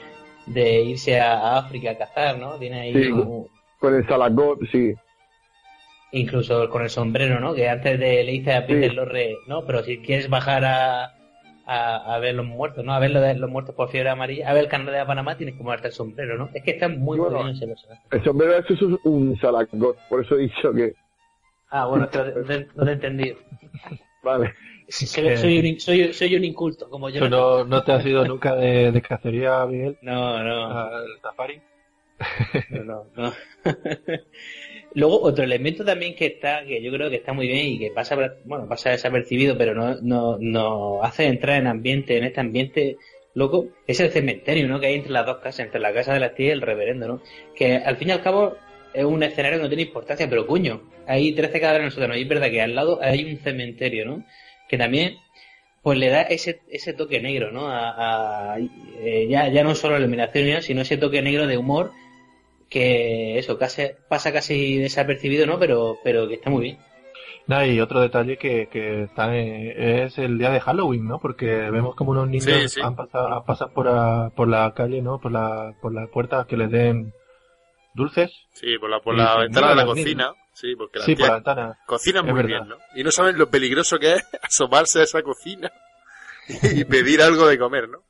irse a África a cazar, ¿no? Tiene ahí sí, como... con el salacot, sí. Incluso con el sombrero, ¿no? Que antes le dice a Peter Lorre, ¿no? Pero si quieres bajar a ver los muertos, ¿no? A ver los muertos por fiebre amarilla, a ver el canal de Panamá, tienes que moverte el sombrero, ¿no? Es que está muy bien ese personaje. El sombrero eso es un salacot, por eso he dicho que... Ah, bueno, no te he entendido. Vale. Soy un inculto, como yo. ¿No te has ido nunca de cacería, Miguel? No. ¿Al safari? No. Luego, otro elemento también que yo creo que está muy bien y que pasa desapercibido, pero no hace entrar en este ambiente loco, es el cementerio, ¿no? Que hay entre las dos casas, entre la casa de las tías y el reverendo, ¿no? Que al fin y al cabo... es un escenario que no tiene importancia, pero coño, hay 13 cadáveres en el sótano y es verdad que al lado hay un cementerio, ¿no? Que también pues le da ese toque negro, ¿no? Ya no solo la iluminación, sino ese toque negro de humor que eso pasa casi desapercibido, ¿no? Pero que está muy bien. Y otro detalle que está es el día de Halloween, ¿no? Porque vemos como unos niños han pasado por la calle, ¿no? Por la puerta, que les den dulces. Sí, por la ventana de la cocina. Sí, porque la ventana cocina muy bien, ¿no? Y no saben lo peligroso que es asomarse a esa cocina y pedir algo de comer, ¿no?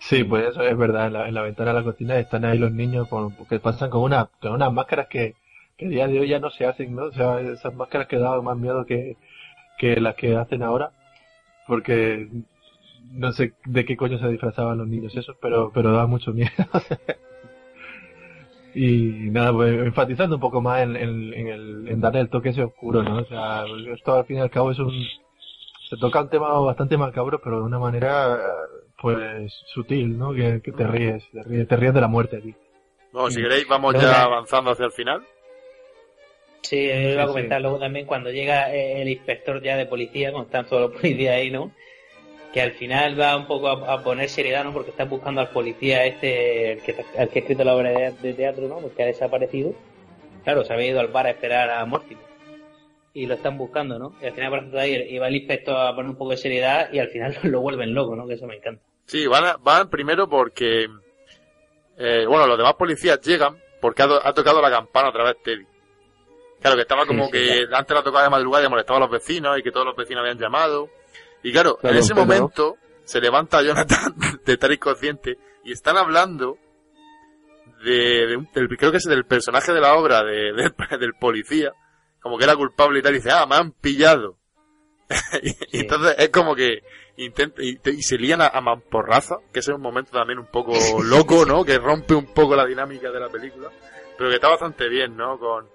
Sí, pues eso es verdad. En la ventana de la cocina están ahí los niños que pasan con unas máscaras que a día de hoy ya no se hacen, ¿no? O sea, esas máscaras que daban más miedo que las que hacen ahora, porque no sé de qué coño se disfrazaban los niños esos, pero da mucho miedo. Y nada, pues enfatizando un poco más en darle el toque ese oscuro, ¿no? O sea, esto al fin y al cabo se toca un tema bastante macabro, pero de una manera, pues, sutil, ¿no? Que te ríes de la muerte aquí. Bueno, si queréis, vamos ya avanzando hacia el final. Sí, yo iba a comentar luego también cuando llega el inspector ya de policía, con tanto los policías ahí, ¿no? Que al final va un poco a poner seriedad, ¿no? Porque está buscando al policía el que ha escrito la obra de teatro, ¿no? Porque ha desaparecido. Claro, se había ido al bar a esperar a Mortimer. Y lo están buscando, ¿no? Y al final aparece ahí y va el inspector a poner un poco de seriedad y al final lo vuelven loco, ¿no? Que eso me encanta. Sí, van primero porque... bueno, los demás policías llegan, porque ha tocado la campana otra vez Teddy. Claro, que estaba como que antes la tocaba de madrugada y molestaba a los vecinos y que todos los vecinos habían llamado. Y claro, en ese momento se levanta Jonathan de estar inconsciente y están hablando de creo que es del personaje de la obra del policía, como que era culpable y tal, y dice, ah, me han pillado. Y entonces es como que y se lían a mamporraza, que ese es un momento también un poco loco, ¿no? Que rompe un poco la dinámica de la película, pero que está bastante bien, ¿no? Con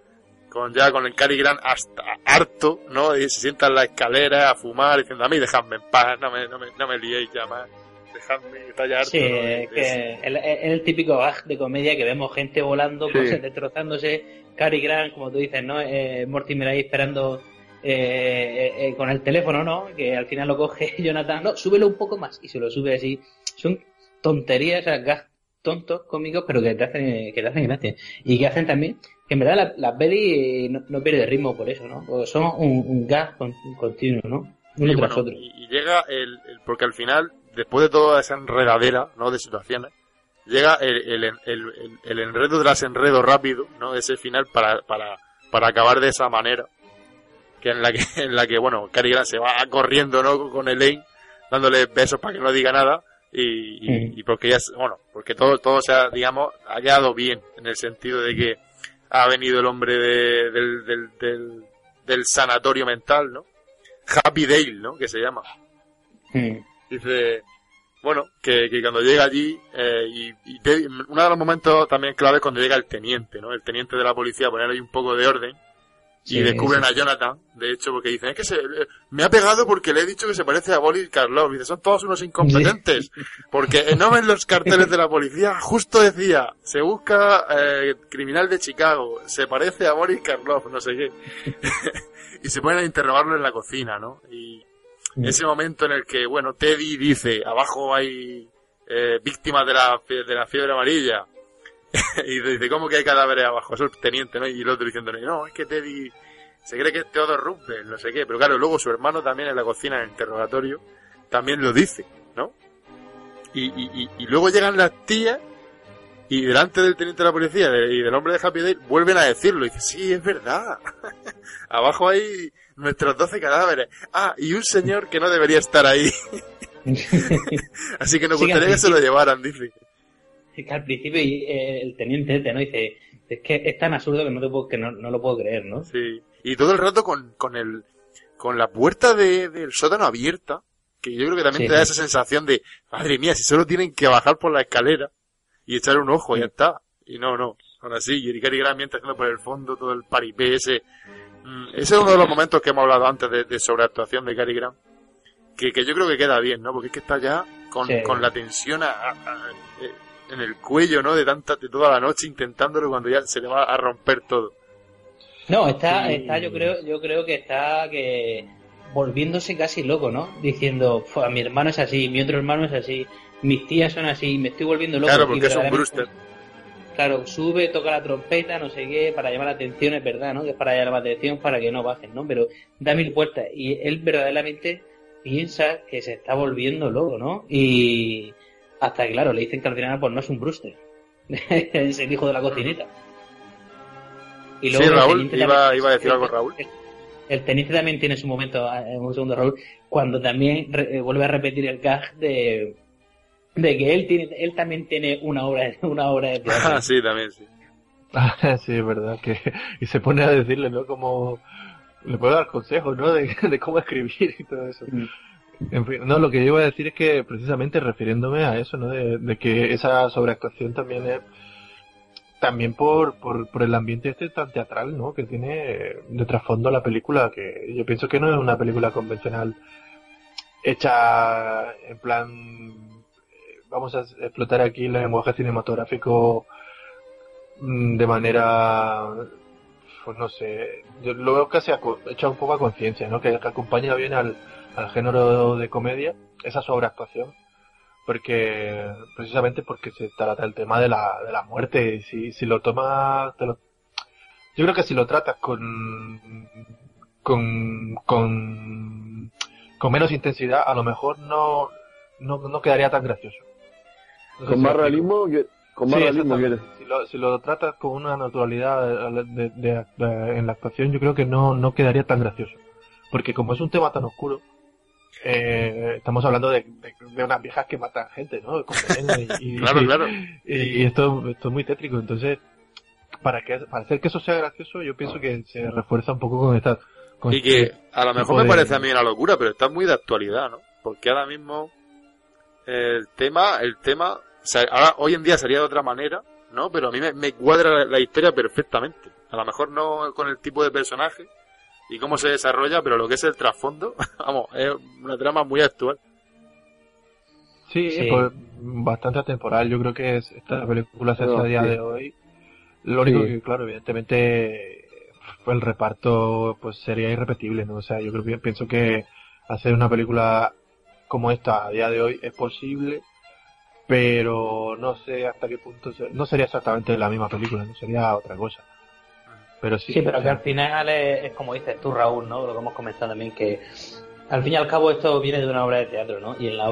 el Cary Grant hasta harto, ¿no? Y se sienta en la escalera a fumar diciendo, a mí dejadme en paz, no me liéis ya más, dejadme, está ya harto. Sí, ¿no? Es que el típico gag de comedia que vemos gente volando, cosas destrozándose, Cary Grant, como tú dices, ¿no? Mortimer ahí esperando con el teléfono, ¿no? Que al final lo coge Jonathan, no, súbelo un poco más, y se lo sube así. Son tonterías, gags tontos, cómicos, pero que te hacen gracia. Y que hacen también que en verdad la peli no pierde ritmo por eso, ¿no? Porque son un gas continuo, ¿no? Uno tras otro. Y llega porque al final, después de toda esa enredadera, ¿no? De situaciones, llega el enredo tras enredo rápido, ¿no? Ese final para acabar de esa manera, que en la que bueno, Cary Grant se va corriendo, ¿no? Con Elaine, dándole besos para que no diga nada. Y porque ya, bueno, porque todo se ha, digamos, ha quedado bien, en el sentido de que ha venido el hombre del sanatorio mental, ¿no? Happy Dale, ¿no? Que se llama. Sí. Dice, bueno, que cuando llega allí, uno de los momentos también clave es cuando llega el teniente, ¿no? El teniente de la policía, poner ahí un poco de orden. Sí, y descubren a Jonathan, de hecho, porque dicen, es que me ha pegado porque le he dicho que se parece a Boris Karloff. Dice, son todos unos incompetentes, porque no ven los carteles de la policía. Justo decía, se busca criminal de Chicago, se parece a Boris Karloff, no sé qué. Y se ponen a interrogarlo en la cocina, ¿no? Y ese momento en el que, bueno, Teddy dice, abajo hay víctimas de la fiebre amarilla. Y dice, ¿cómo que hay cadáveres abajo? Eso es el teniente, ¿no? Y el otro diciéndole, no, es que Teddy se cree que es Theodore Roosevelt, no sé qué. Pero claro, luego su hermano también en la cocina, en el interrogatorio, también lo dice, ¿no? Y luego llegan las tías y delante del teniente de la policía y del hombre de Happy Day vuelven a decirlo. Y dice, sí, es verdad. Abajo hay nuestros 12 cadáveres. Ah, y un señor que no debería estar ahí. Así que nos gustaría que se lo llevaran, dice. Que al principio el teniente este, ¿no? Dice, es que es tan absurdo que no lo puedo creer, ¿no? Sí. Y todo el rato con la puerta del sótano abierta, que yo creo que también te da esa sensación de, madre mía, si solo tienen que bajar por la escalera y echar un ojo, ya está. Y no. Ahora sí, y Cary Grant mientras haciendo por el fondo todo el paripé ese. Ese es uno de los momentos que hemos hablado antes de sobreactuación de Cary Grant. Que yo creo que queda bien, ¿no? Porque es que está ya con la tensión en el cuello, ¿no? De toda la noche intentándolo cuando ya se le va a romper todo. No, está yo creo que está volviéndose casi loco, ¿no? Diciendo, mi hermano es así, mi otro hermano es así, mis tías son así, me estoy volviendo loco. Claro, porque es un Brewster. Claro, sube, toca la trompeta, no sé qué, para llamar la atención, es verdad, ¿no? Que es para llamar la atención, para que no bajen, ¿no? Pero da mil puertas y él verdaderamente piensa que se está volviendo loco, ¿no? Y hasta que, claro, le dicen que al final pues no es un Brewster. Es el hijo de la cocineta. Y luego, sí, Raúl, iba a decir algo, Raúl. El teniente también tiene su momento, un segundo, Raúl, cuando también vuelve a repetir el gag de que él también tiene una obra de teatro. Ah, sí, también, sí. Sí, es verdad. Y se pone a decirle, ¿no? Como le puede dar consejos, ¿no? De cómo escribir y todo eso. En fin, no, lo que yo iba a decir es que precisamente refiriéndome a eso, ¿no? De que esa sobreactuación también es también por el ambiente este tan teatral, ¿no? Que tiene de trasfondo la película, que yo pienso que no es una película convencional hecha en plan vamos a explotar aquí el lenguaje cinematográfico de manera, pues no sé, yo lo veo casi hecha un poco a conciencia, ¿no? Que acompaña bien al género de comedia, esa sobreactuación, porque se trata el tema de la muerte, y si lo tomas, yo creo que si lo tratas con menos intensidad, a lo mejor no quedaría tan gracioso. No sé con si más realismo, Con más realismo, si lo tratas con una naturalidad en la actuación, yo creo que no quedaría tan gracioso. Porque como es un tema tan oscuro, estamos hablando de unas viejas que matan gente, ¿no? Con claro. Y esto es muy tétrico. Entonces, para hacer que eso sea gracioso, yo pienso que se refuerza un poco con esta... Y que a lo mejor me parece a mí una locura, pero está muy de actualidad, ¿no? Porque ahora mismo el tema, o sea, ahora hoy en día sería de otra manera, ¿no? Pero a mí me cuadra la historia perfectamente. A lo mejor no con el tipo de personaje y cómo se desarrolla, pero lo que es el trasfondo, vamos, es una trama muy actual. Sí. Pues, bastante atemporal. Yo creo que esta película se hace a día de hoy. Lo único que, claro, evidentemente... el reparto pues sería irrepetible, ¿no? O sea, yo creo que pienso que hacer una película como esta a día de hoy es posible, pero no sé hasta qué punto no sería exactamente la misma película, no sería otra cosa. Pero sí, pero que al final es como dices tú, Raúl, ¿no? Lo que hemos comentado también, que al fin y al cabo esto viene de una obra de teatro, ¿no? Y en una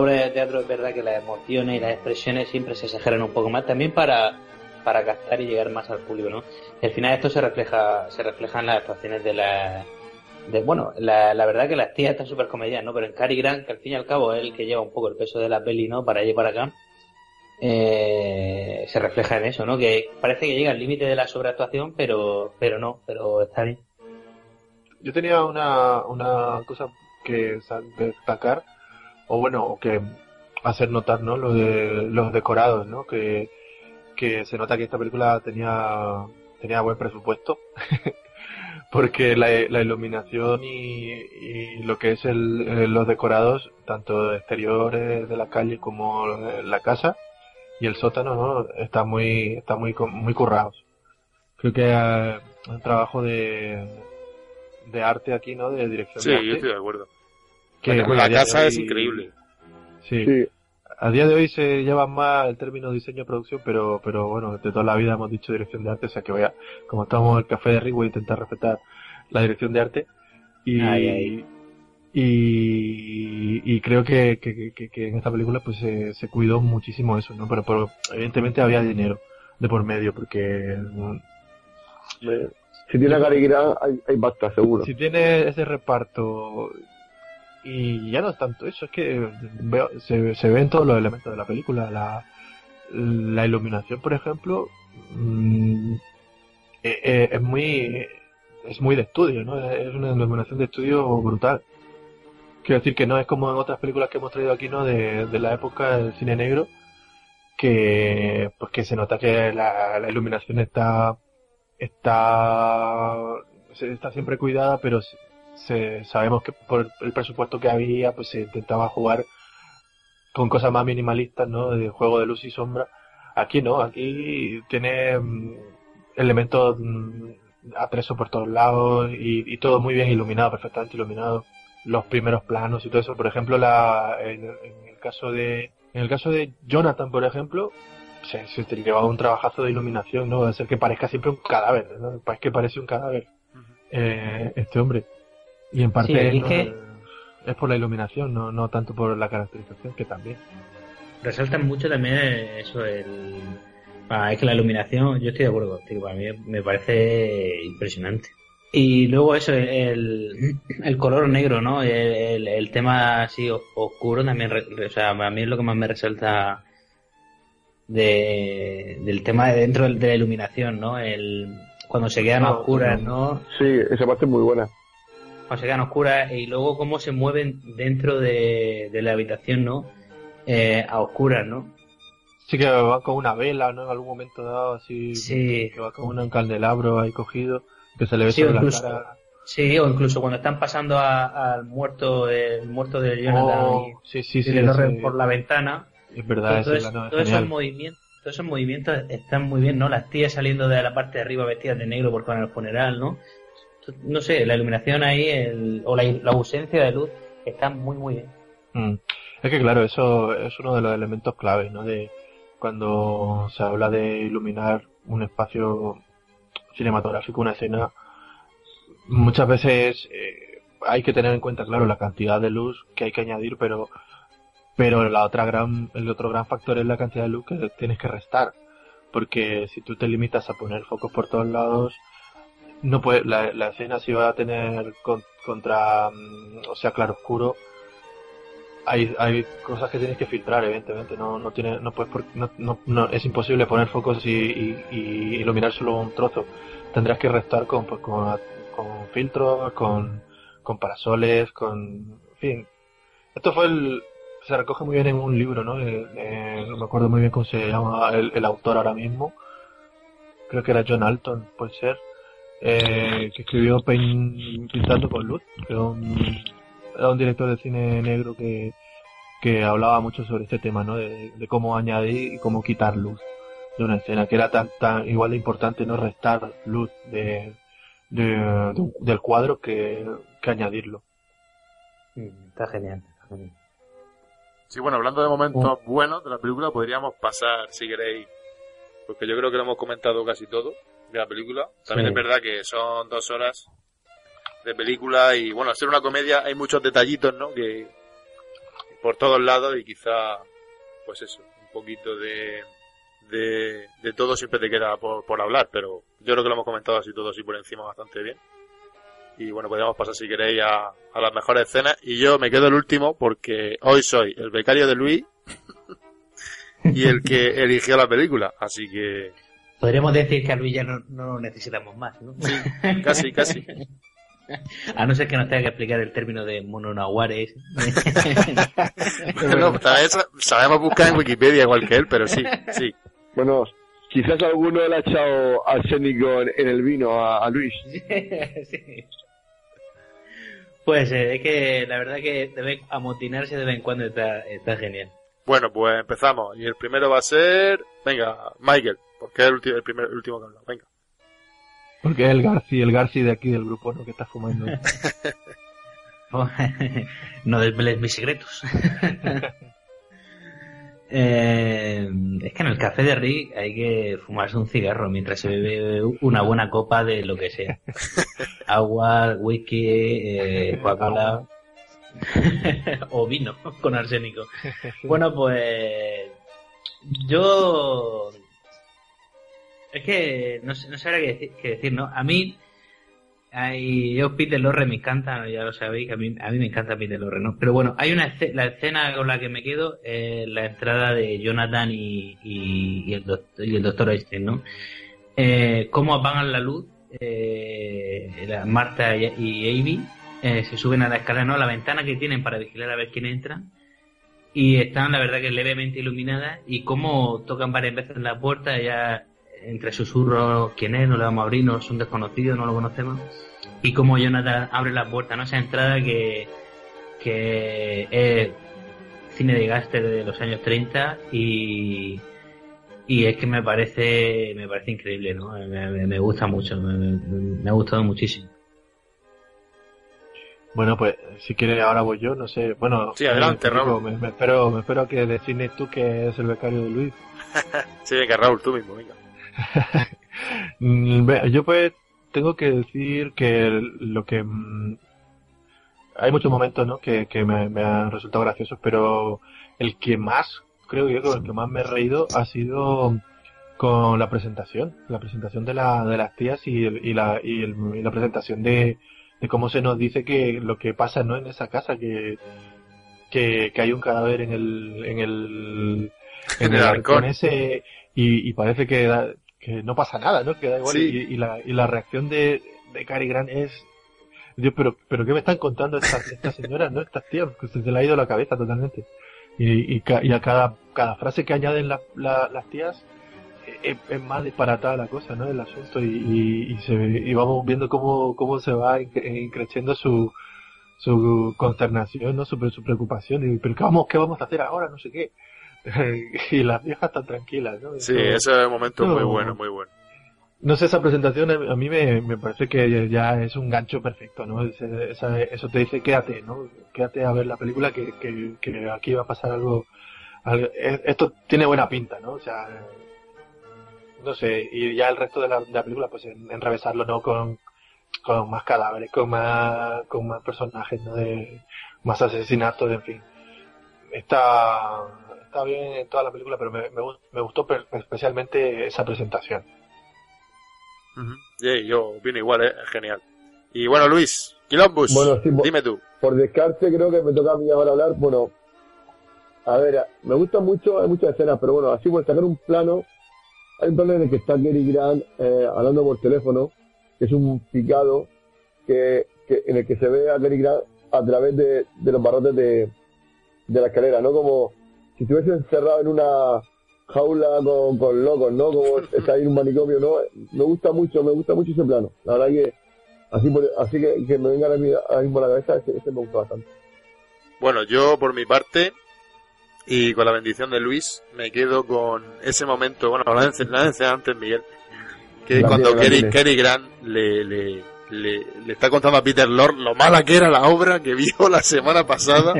obra de teatro es verdad que las emociones y las expresiones siempre se exageran un poco más, también para captar y llegar más al público, ¿no? Y al final esto se refleja en las actuaciones la verdad que las tías están súper comedidas, ¿no? Pero en Cary Grant, que al fin y al cabo es el que lleva un poco el peso de la peli, ¿no? Para allá y para acá, se refleja en eso, ¿no? Que parece que llega al límite de la sobreactuación, pero está bien. Yo tenía una cosa que destacar, que hacer notar, ¿no? Lo de los decorados, ¿no? Que se nota que esta película tenía buen presupuesto porque la iluminación y lo que es los decorados, tanto exteriores de la calle como la casa y el sótano, ¿no? Está muy currados. Creo que hay un trabajo de arte aquí, ¿no? De dirección de arte. Sí, yo estoy de acuerdo. La casa es increíble. Sí. A día de hoy se lleva más el término diseño producción, pero bueno, de toda la vida hemos dicho dirección de arte, o sea que vaya, como estamos en el Café de Rick, voy a intentar respetar la dirección de arte y creo que en esta película pues se cuidó muchísimo eso, ¿no? Pero evidentemente había dinero de por medio, porque si tiene Cary Grant hay pasta seguro. Si tiene ese reparto. Y ya no es tanto eso, es que se ven todos los elementos de la película. La iluminación, por ejemplo, es muy de estudio, ¿no? Es una iluminación de estudio brutal. Quiero decir que no es como en otras películas que hemos traído aquí, ¿no? De la época del cine negro, que pues que se nota que la iluminación está siempre cuidada, pero sabemos que por el presupuesto que había pues se intentaba jugar con cosas más minimalistas, ¿no? De juego de luz y sombra. Aquí no, aquí tiene elementos atrezo por todos lados y todo muy bien iluminado, perfectamente iluminado. Los primeros planos y todo eso, por ejemplo, en el caso de Jonathan, por ejemplo, se llevaba un trabajazo de iluminación, ¿no? De hacer que parezca siempre un cadáver, ¿no? Es que parece un cadáver este hombre. Y en parte es por la iluminación, no tanto por la caracterización, que también resaltan mucho también eso. Es que la iluminación, yo estoy de acuerdo contigo, a mí me parece impresionante. Y luego eso, el color negro, ¿no? El tema así oscuro también, o sea, a mí es lo que más me resalta del tema de dentro de la iluminación, ¿no? Cuando se quedan oscuras, ¿no? Sí, esa parte es muy buena. Cuando se quedan oscuras y luego cómo se mueven dentro de la habitación, ¿no? A oscuras, ¿no? Sí, que va con una vela, ¿no? En algún momento dado, así. Sí. Que va con un candelabro ahí cogido, que se le ve sobre la cara. Sí, o incluso cuando están pasando al muerto, el muerto de Jonathan, por la ventana. Es verdad, todos esos movimientos están muy bien, ¿no? Las tías saliendo de la parte de arriba vestidas de negro porque van al funeral, ¿no? No sé, la iluminación ahí o la ausencia de luz está muy muy bien. Es que claro, eso es uno de los elementos claves, ¿no? De cuando se habla de iluminar un espacio cinematográfico, una escena, muchas veces hay que tener en cuenta, claro, la cantidad de luz que hay que añadir, pero Pero el otro gran factor es la cantidad de luz que tienes que restar, porque si tú te limitas a poner focos por todos lados, no puede, la escena sí va a tener claroscuro. Hay cosas que tienes que filtrar, evidentemente. No es imposible poner focos y iluminar solo un trozo. Tendrás que restar con filtros, con parasoles, en fin. Esto se recoge muy bien en un libro, ¿no? No me acuerdo muy bien cómo se llama el autor ahora mismo. Creo que era John Alton, puede ser, que escribió Pintando con Luz, que era un director de cine negro que hablaba mucho sobre este tema, ¿no? De cómo añadir y cómo quitar luz de una escena, que era tan igual de importante no restar luz del cuadro que añadirlo. Sí, está genial. Sí, bueno, hablando de momentos buenos de la película, podríamos pasar, si queréis, porque yo creo que lo hemos comentado casi todo de la película. También sí. Es verdad que son 2 horas de película y, bueno, al ser una comedia hay muchos detallitos, ¿no?, que por todos lados, y quizá, pues eso, un poquito de todo siempre te queda por hablar, pero yo creo que lo hemos comentado así todo, así por encima, bastante bien. Y bueno, podríamos pasar, si queréis, a las mejores escenas. Y yo me quedo el último porque hoy soy el becario de Luis y el que eligió la película. Así que... podríamos decir que a Luis ya no lo necesitamos más, ¿no? Sí, casi. A no ser que nos tenga que explicar el término de mononahuares. Bueno, para eso sabemos buscar en Wikipedia igual que él, pero sí. Bueno... quizás alguno le ha echado arsénico en el vino a Luis. Sí. Pues es que la verdad que debe amotinarse de vez en cuando, está genial. Bueno, pues empezamos. Y el primero va a ser... venga, Michael, porque es el último que habla. Venga. Porque es el Garci de aquí del grupo, ¿no?, que está fumando. No desveles mis secretos. Es que en el café de Rick hay que fumarse un cigarro mientras se bebe una buena copa de lo que sea. Agua, whisky, Coca-Cola o vino con arsénico. Bueno, pues yo es que no sabría qué decir, ¿no? A mí Peter Lorre me encanta, ya lo sabéis, que a mí me encanta Peter Lorre, ¿no? Pero bueno, hay la escena con la que me quedo, la entrada de Jonathan y el doctor Einstein, ¿no? Cómo apagan la luz, Martha y Abby se suben a la escalera, ¿no?, a la ventana que tienen para vigilar a ver quién entra, y están, la verdad, que levemente iluminadas, y cómo tocan varias veces en la puerta, ya entre susurros, ¿quién es?, no le vamos a abrir, no es un desconocido, no lo conocemos, y como Jonathan abre la puerta, ¿no?, esa entrada que es cine de gángster de los años 30 y es que me parece increíble, ¿no? Me gusta mucho, me ha gustado muchísimo. Bueno, pues si quieres ahora voy yo, no sé, bueno, sí, adelante, Raúl. Me espero que defines tú que es el becario de Luis. Sí, venga, Raúl, tú mismo, venga. Yo pues tengo que decir que lo que hay muchos momentos, ¿no?, que me han resultado graciosos, pero el que más, creo yo, con el que más me he reído ha sido con la presentación de las tías y la presentación de cómo se nos dice que lo que pasa, ¿no?, en esa casa, que hay un cadáver en el arcón ese, y parece que no pasa nada, ¿no?, que da igual. Sí. y la reacción de Cary Grant es, Dios, pero ¿qué me están contando estas señoras, ¿no?, estas tías? Pues se le ha ido la cabeza totalmente. Y a cada frase que añaden las tías es más disparatada la cosa, ¿no?, el asunto, y vamos viendo cómo se va creciendo su consternación, ¿no?, su preocupación, y pero ¿qué vamos a hacer ahora?, no sé qué. Y las viejas tan tranquilas, ¿no? Sí, ese es un momento muy bueno. No sé, esa presentación a mí me parece que ya es un gancho perfecto, ¿no? Eso te dice quédate, ¿no? Quédate a ver la película que aquí va a pasar algo. Esto tiene buena pinta, ¿no? O sea, no sé, y ya el resto de la película, pues enrevesarlo, ¿no?, con más cadáveres, con más personajes, ¿no?, de más asesinatos, en fin. está bien en toda la película, pero me gustó especialmente esa presentación. Uh-huh. Yeah, yo opino igual, es genial. Y bueno, Luis, Quilombus, bueno, sí, dime tú. Por descarte creo que me toca a mí ahora hablar. Bueno, a ver, me gustan mucho, hay muchas escenas, pero bueno, así por sacar un plano, hay un plano en el que está Cary Grant hablando por teléfono, que es un picado que en el que se ve a Cary Grant a través de los barrotes de la escalera, ¿no? Como si estuviese encerrado en una jaula con locos, ¿no? Como está ahí en un manicomio, ¿no? Me gusta mucho ese plano. La verdad que así que me venga ahora mismo a la cabeza, ese me gusta bastante. Bueno, yo por mi parte, y con la bendición de Luis, me quedo con ese momento, bueno, la antes, Miguel, que cuando Cary Grant le está contando a Peter Lorre lo mala que era la obra que vio la semana pasada,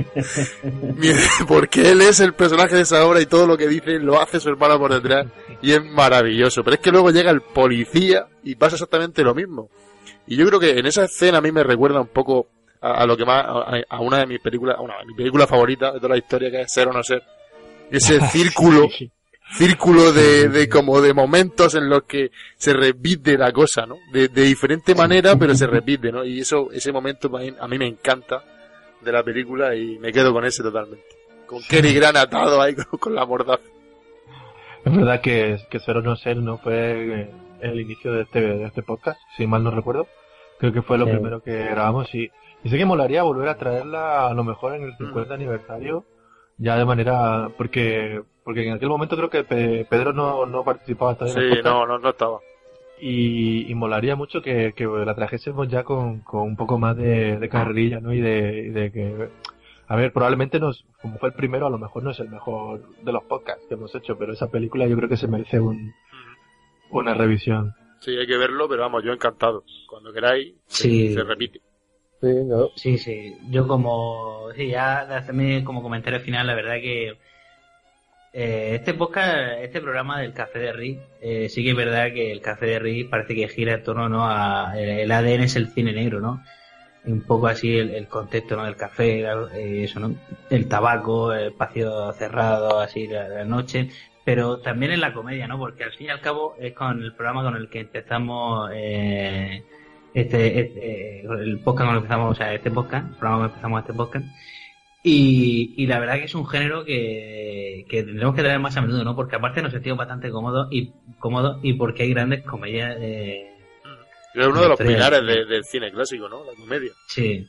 porque él es el personaje de esa obra y todo lo que dice lo hace su hermana por detrás, y es maravilloso. Pero es que luego llega el policía y pasa exactamente lo mismo. Y yo creo que en esa escena a mí me recuerda un poco a lo que más, a una de mis películas, mi película favorita de toda la historia, que es Ser o no ser. Ese círculo de como de momentos en los que se repite la cosa, ¿no? De diferente manera, pero se repite, ¿no? Y eso, ese momento a mí me encanta de la película y me quedo con ese totalmente. Con Cary Grant atado ahí con la mordaza. Es verdad que Ser o no ser no fue el inicio de este podcast, si mal no recuerdo. Creo que fue lo primero que grabamos y sé que molaría volver a traerla a lo mejor en el 50 aniversario, ya de manera, porque en aquel momento creo que Pedro no participaba hasta en el podcast. Sí, no estaba. Y molaría mucho que la trajésemos ya con un poco más de carrilla, ¿no? Y de que, a ver, probablemente como fue el primero, a lo mejor no es el mejor de los podcasts que hemos hecho, pero esa película yo creo que se merece una revisión. Sí, hay que verlo, pero vamos, yo encantado. Cuando queráis, se repite. Sí, ¿no? Sí. Yo ya hacerme como comentario final, la verdad que este programa del Café de Rick, sí que es verdad que el Café de Rick parece que gira en torno, ¿no?, a el ADN es el cine negro, ¿no? Un poco así el contexto, ¿no?, del café, eso, ¿no?, el tabaco, el espacio cerrado, así la noche. Pero también en la comedia, ¿no? Porque al fin y al cabo es con el programa con el que empezamos este podcast. Y la verdad que es un género que tendremos que tener más a menudo, ¿no? Porque aparte nos sentimos bastante cómodos y porque hay grandes comedias. Creo que uno de los pilares del cine clásico, ¿no? La comedia. Sí.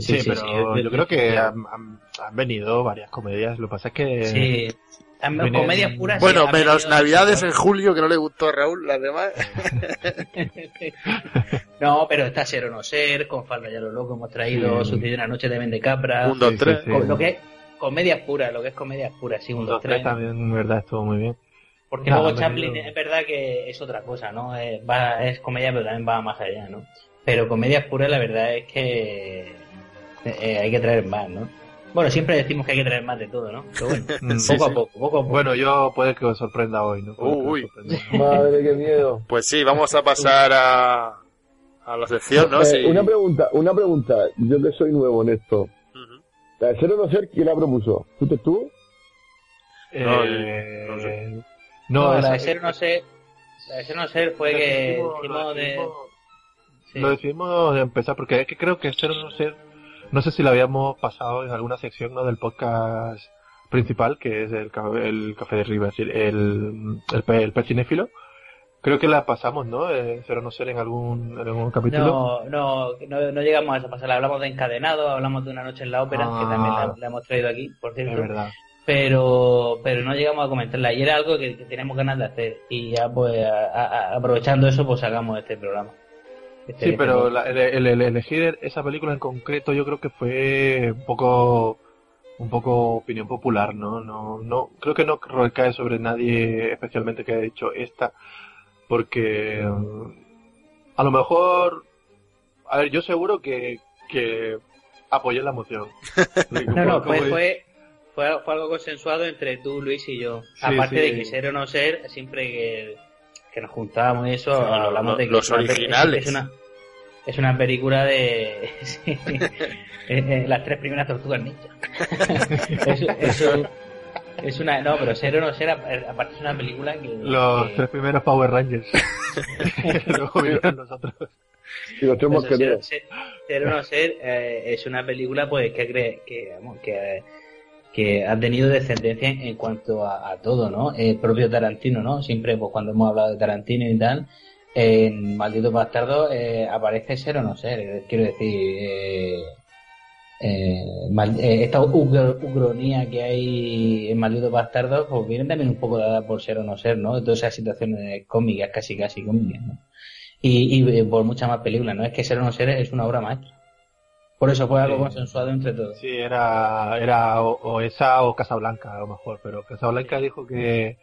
Sí, pero yo creo que han venido varias comedias. Lo que pasa es que... Sí. Comedias puras, bueno, menos Navidades en julio, que no le gustó a Raúl, las demás. No, pero está Ser o no ser, con Falda y a lo loco hemos traído, Sucedió una noche también de Capra. 1, 2, 3. Lo que es comedias puras, sí, 1, 2, 3. También, verdad, estuvo muy bien. Porque luego Chaplin, es verdad que es otra cosa, ¿no? Es comedia, pero también va más allá, ¿no? Pero comedias puras, la verdad es que hay que traer más, ¿no? Bueno, siempre decimos que hay que traer más de todo, ¿no? Pero bueno, poco a poco. Bueno, yo puede que os sorprenda hoy, ¿no? Uy. Madre, qué miedo. Pues sí, vamos a pasar a la sección, ¿no? Sí. Una pregunta. Yo que soy nuevo en esto. Uh-huh. La de Ser o no ser, ¿quién la propuso? ¿Fuiste tú? No sé. No, la de Ser o no ser... La de Ser o no ser fue que... Lo decidimos de empezar, porque es que creo que Ser o no ser... No sé si lo habíamos pasado en alguna sección, ¿no?, del podcast principal, que es el Café de Rick, el Pez Cinéfilo. Creo que la pasamos, ¿no? Ser o no ser, en algún capítulo. No llegamos a esa pasada. Hablamos de Encadenado, hablamos de Una noche en la ópera, que también la hemos traído aquí, por cierto. Es verdad. Pero no llegamos a comentarla. Y era algo que teníamos ganas de hacer. Y ya, pues, aprovechando eso, pues sacamos este programa. Sí, pero el elegir esa película en concreto yo creo que fue un poco opinión popular, ¿no? No creo que no recae sobre nadie especialmente que haya hecho esta, porque a lo mejor, a ver, yo seguro que apoyé la moción. Fue algo consensuado entre tú, Luis y yo. Sí, aparte de que Ser o no ser, siempre que nos juntábamos y eso, hablamos de que los originales. Es una película de... Sí. Las tres primeras tortugas ninja. Es una... No, pero ser o no ser, aparte es una película que... Los tres primeros Power Rangers. Luego vinieron los otros. Y los tenemos que ver. Ser o no ser es una película pues que ha tenido descendencia en cuanto a todo, ¿no? El propio Tarantino, ¿no? Siempre pues cuando hemos hablado de Tarantino y tal... En Malditos Bastardos aparece ser o no ser, quiero decir, esta ucronía que hay en Malditos Bastardos pues viene también un poco dada por ser o no ser, ¿no? Todas esas situaciones cómicas, casi cómicas, ¿no? Y por muchas más películas, ¿no? Es que ser o no ser es una obra maestra. Por eso fue algo consensuado entre todos. Sí, era o esa o Casablanca a lo mejor, pero Casablanca dijo que...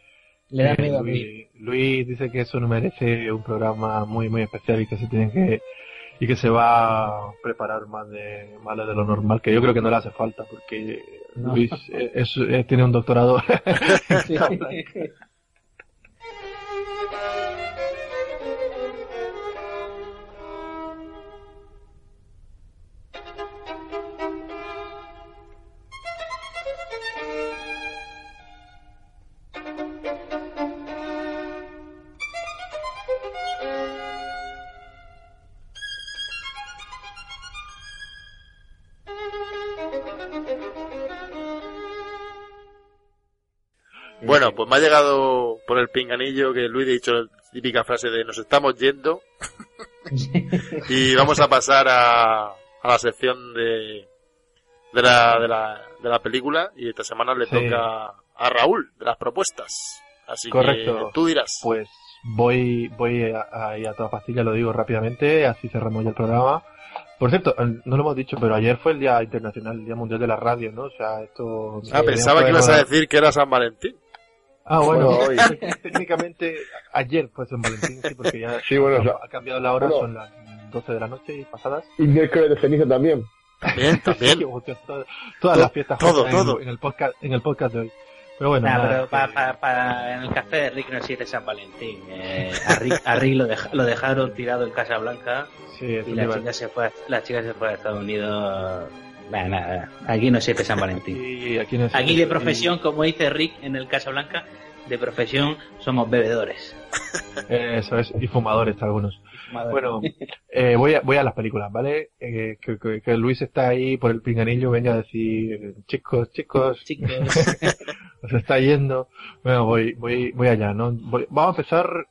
Le da miedo Luis dice que eso no merece un programa muy muy especial y que se tienen que y que se va a preparar más de lo normal, que yo creo que no le hace falta porque no. Luis tiene un doctorado. Sí. Bueno, pues me ha llegado por el pinganillo que Luis ha dicho la típica frase de nos estamos yendo. Y vamos a pasar a la sección de la película, y esta semana le toca a Raúl de las propuestas. Así correcto. Que tú dirás. Pues voy a toda pastilla, lo digo rápidamente, así cerramos ya el programa. Por cierto, no lo hemos dicho, pero ayer fue el Día Internacional, el Día Mundial de la Radio, ¿no? O sea, esto... pensaba que ibas a decir que era San Valentín. Ah, bueno, hoy. Técnicamente ayer fue San Valentín, sí, porque ya ha cambiado la hora, son las 12 de la noche y pasadas. Y miércoles de ceniza también. También. Todas las fiestas todo. En el podcast de hoy. Pero bueno, pero para en el café de Rick no existe San Valentín. A Rick lo dejaron tirado en Casablanca, y la chica se fue a Estados Unidos. Nada, aquí no existe San Valentín. Sí, aquí de profesión, como dice Rick en el Casablanca, de profesión somos bebedores. Eso es, y fumadores algunos. Bueno, voy a las películas, ¿vale? Que Luis está ahí por el pinganillo, venga a decir, chicos. Se está yendo. Bueno, voy allá, ¿no? Vamos a empezar,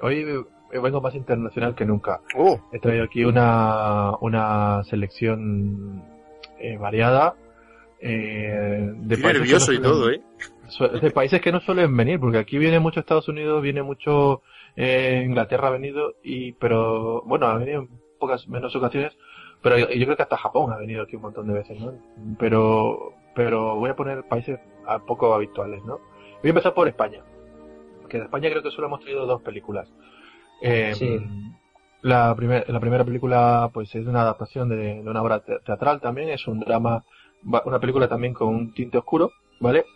hoy vengo más internacional que nunca. He traído aquí una selección variada. Estoy nervioso y todo, ¿eh? De países que no suelen venir, porque aquí viene mucho Estados Unidos, viene mucho... Inglaterra ha venido, pero bueno, ha venido en pocas menos ocasiones, pero yo creo que hasta Japón ha venido aquí un montón de veces, ¿no? Pero voy a poner países poco habituales, ¿no? Voy a empezar por España, porque de España creo que solo hemos traído dos películas. La primera película pues es una adaptación de una obra teatral también, es un drama, una película también con un tinte oscuro, ¿vale?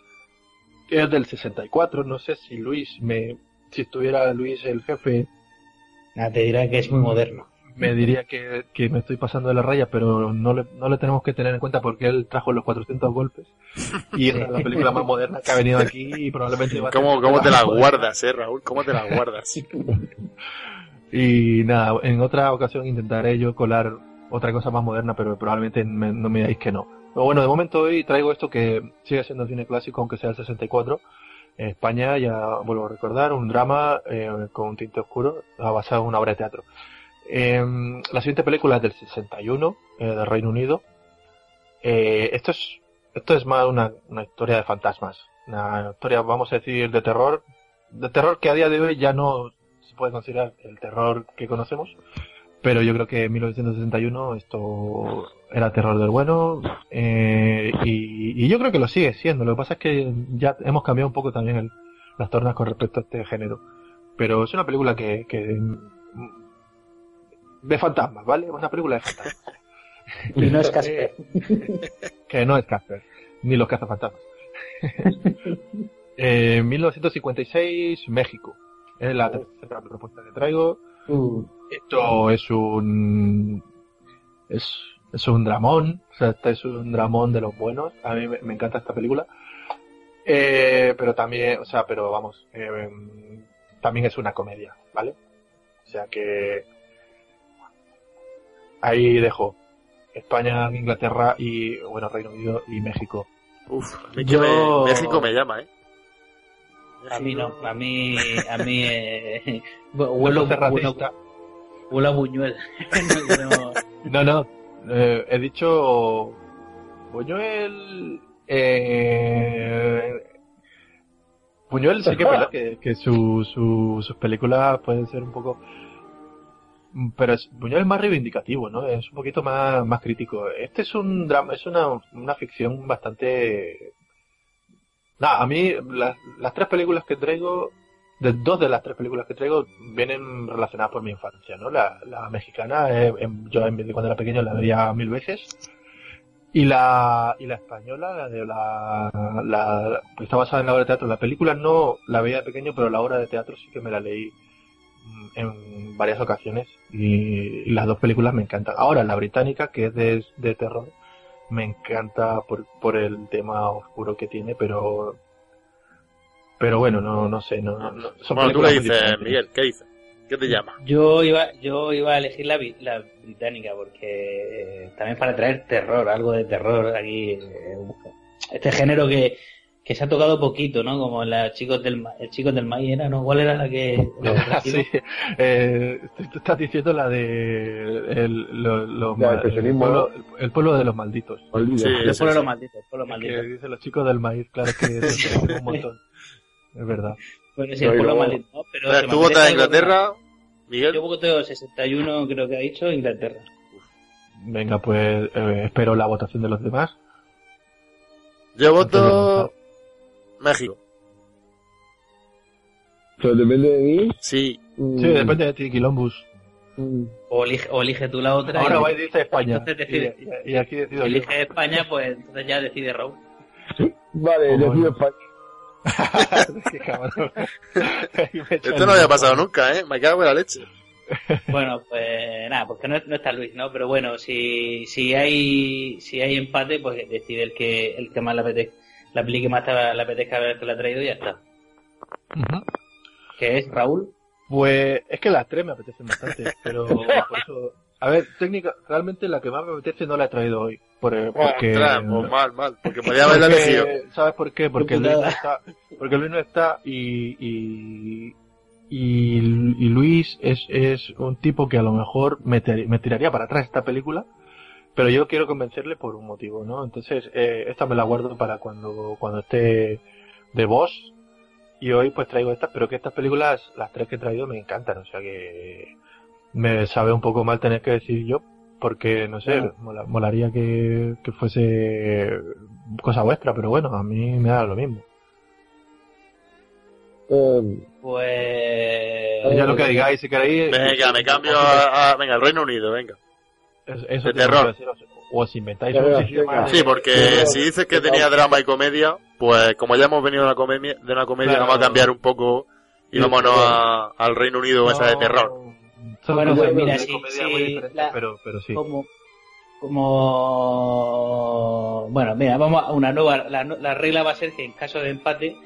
Es del 64, no sé si si estuviera Luis el jefe... te dirá que es muy moderno. Me diría que me estoy pasando de la raya, pero no le tenemos que tener en cuenta porque él trajo los 400 golpes. Y es la película más moderna que ha venido aquí y probablemente va a... ¿Cómo te la guardas, Raúl? ¿Cómo te la guardas? Y nada, en otra ocasión intentaré yo colar otra cosa más moderna, pero probablemente no me digáis que no. Pero bueno, de momento hoy traigo esto que sigue siendo cine clásico, aunque sea el 64... España, ya vuelvo a recordar, un drama con un tinte oscuro basado en una obra de teatro. La siguiente película es del 61, del Reino Unido. Esto es más una historia de fantasmas, una historia, vamos a decir, de terror que a día de hoy ya no se puede considerar el terror que conocemos, pero yo creo que en 1961 esto era terror del bueno, y yo creo que lo sigue siendo. Lo que pasa es que ya hemos cambiado un poco también las tornas con respecto a este género, pero es una película que de fantasmas, ¿vale? Es una película de fantasmas. Y no es Casper. Que no es Casper, ni los cazafantasmas. 1956, México. Es la tercera propuesta que traigo. Esto es un... es un dramón. O sea, este es un dramón de los buenos. A mí me encanta esta película. Pero también... O sea, pero vamos... también es una comedia, ¿vale? O sea que... Ahí dejo. España, Inglaterra y... Bueno, Reino Unido y México. Uf, yo... México me llama, ¿eh? A mí no, a mí huelo a Buñuel. No, he dicho Buñuel. Buñuel sí que es verdad que sus películas pueden ser un poco, pero Buñuel es más reivindicativo, ¿no? Es un poquito más crítico. Este es un drama, es una ficción bastante. Nah, a mí las tres películas que traigo, dos de las tres películas que traigo vienen relacionadas por mi infancia, ¿no? La mexicana, yo cuando era pequeño la veía 1000 veces, y la española, la que está basada en la obra de teatro. La película no la veía de pequeño, pero la obra de teatro sí que me la leí en varias ocasiones, y las dos películas me encantan. Ahora, la británica, que es de terror, me encanta por el tema oscuro que tiene, pero bueno, no sé, no son. Bueno, tú le dices, Miguel, ¿qué dices? ¿Qué te llama? Yo iba a elegir la británica, porque también para traer terror, algo de terror aquí, este género que se ha tocado poquito, ¿no? Como los chicos del maíz era, ¿no? ¿Cuál era la que...? Sí, tú estás diciendo la de... El pueblo de los malditos. El pueblo de los malditos. Que dicen los chicos del maíz, claro que se un montón. Es verdad. Bueno, sí, el pueblo maldito, ¿no? Pero ¿tú votas a Inglaterra, Miguel? Yo voteo 61, creo que ha dicho, Inglaterra. Venga, pues espero la votación de los demás. Yo voto... México. ¿Pero depende de mí? Sí. Sí, depende de ti, Quilombus. O elige tú la otra. Ahora vais a decir España. Y aquí decido. Si elige yo. España, pues entonces ya decide Raúl. Vale, decido España. Qué cabrón. Esto no había pasado nunca, ¿eh? Me cago en la leche. Bueno, pues nada, porque no está Luis, ¿no? Pero bueno, si hay empate, pues decide el que más le apetezca. La peli que más le apetezca ver que la ha traído y ya está. Uh-huh. ¿Qué es, Raúl? Pues es que las tres me apetecen bastante, pero por eso... A ver, realmente la que más me apetece no la he traído hoy. Porque... Tramo, mal, porque podía haberla elegido. ¿Sabes por qué? Porque Luis no está, y Luis es un tipo que a lo mejor me tiraría para atrás esta película. Pero yo quiero convencerle por un motivo, ¿no? Entonces, esta me la guardo para cuando esté de voz. Y hoy pues traigo estas, pero que estas películas, las tres que he traído, me encantan. O sea que me sabe un poco mal tener que decir yo, porque, no sé, bueno. Molaría que fuese cosa vuestra, pero bueno, a mí me da lo mismo. Pues... Ya lo que digáis, si queréis... Venga, me cambio venga, el Reino Unido, venga. Eso de terror. Decir, o si inventáis un sistema. Sí, porque si dices que tenía drama y comedia, pues como ya hemos venido de una comedia, claro, vamos a cambiar un poco y vámonos al Reino Unido, no, esa de terror. Bueno, pues mira, pero sí. Como bueno, mira, vamos a una nueva. La regla va a ser que en caso de empate,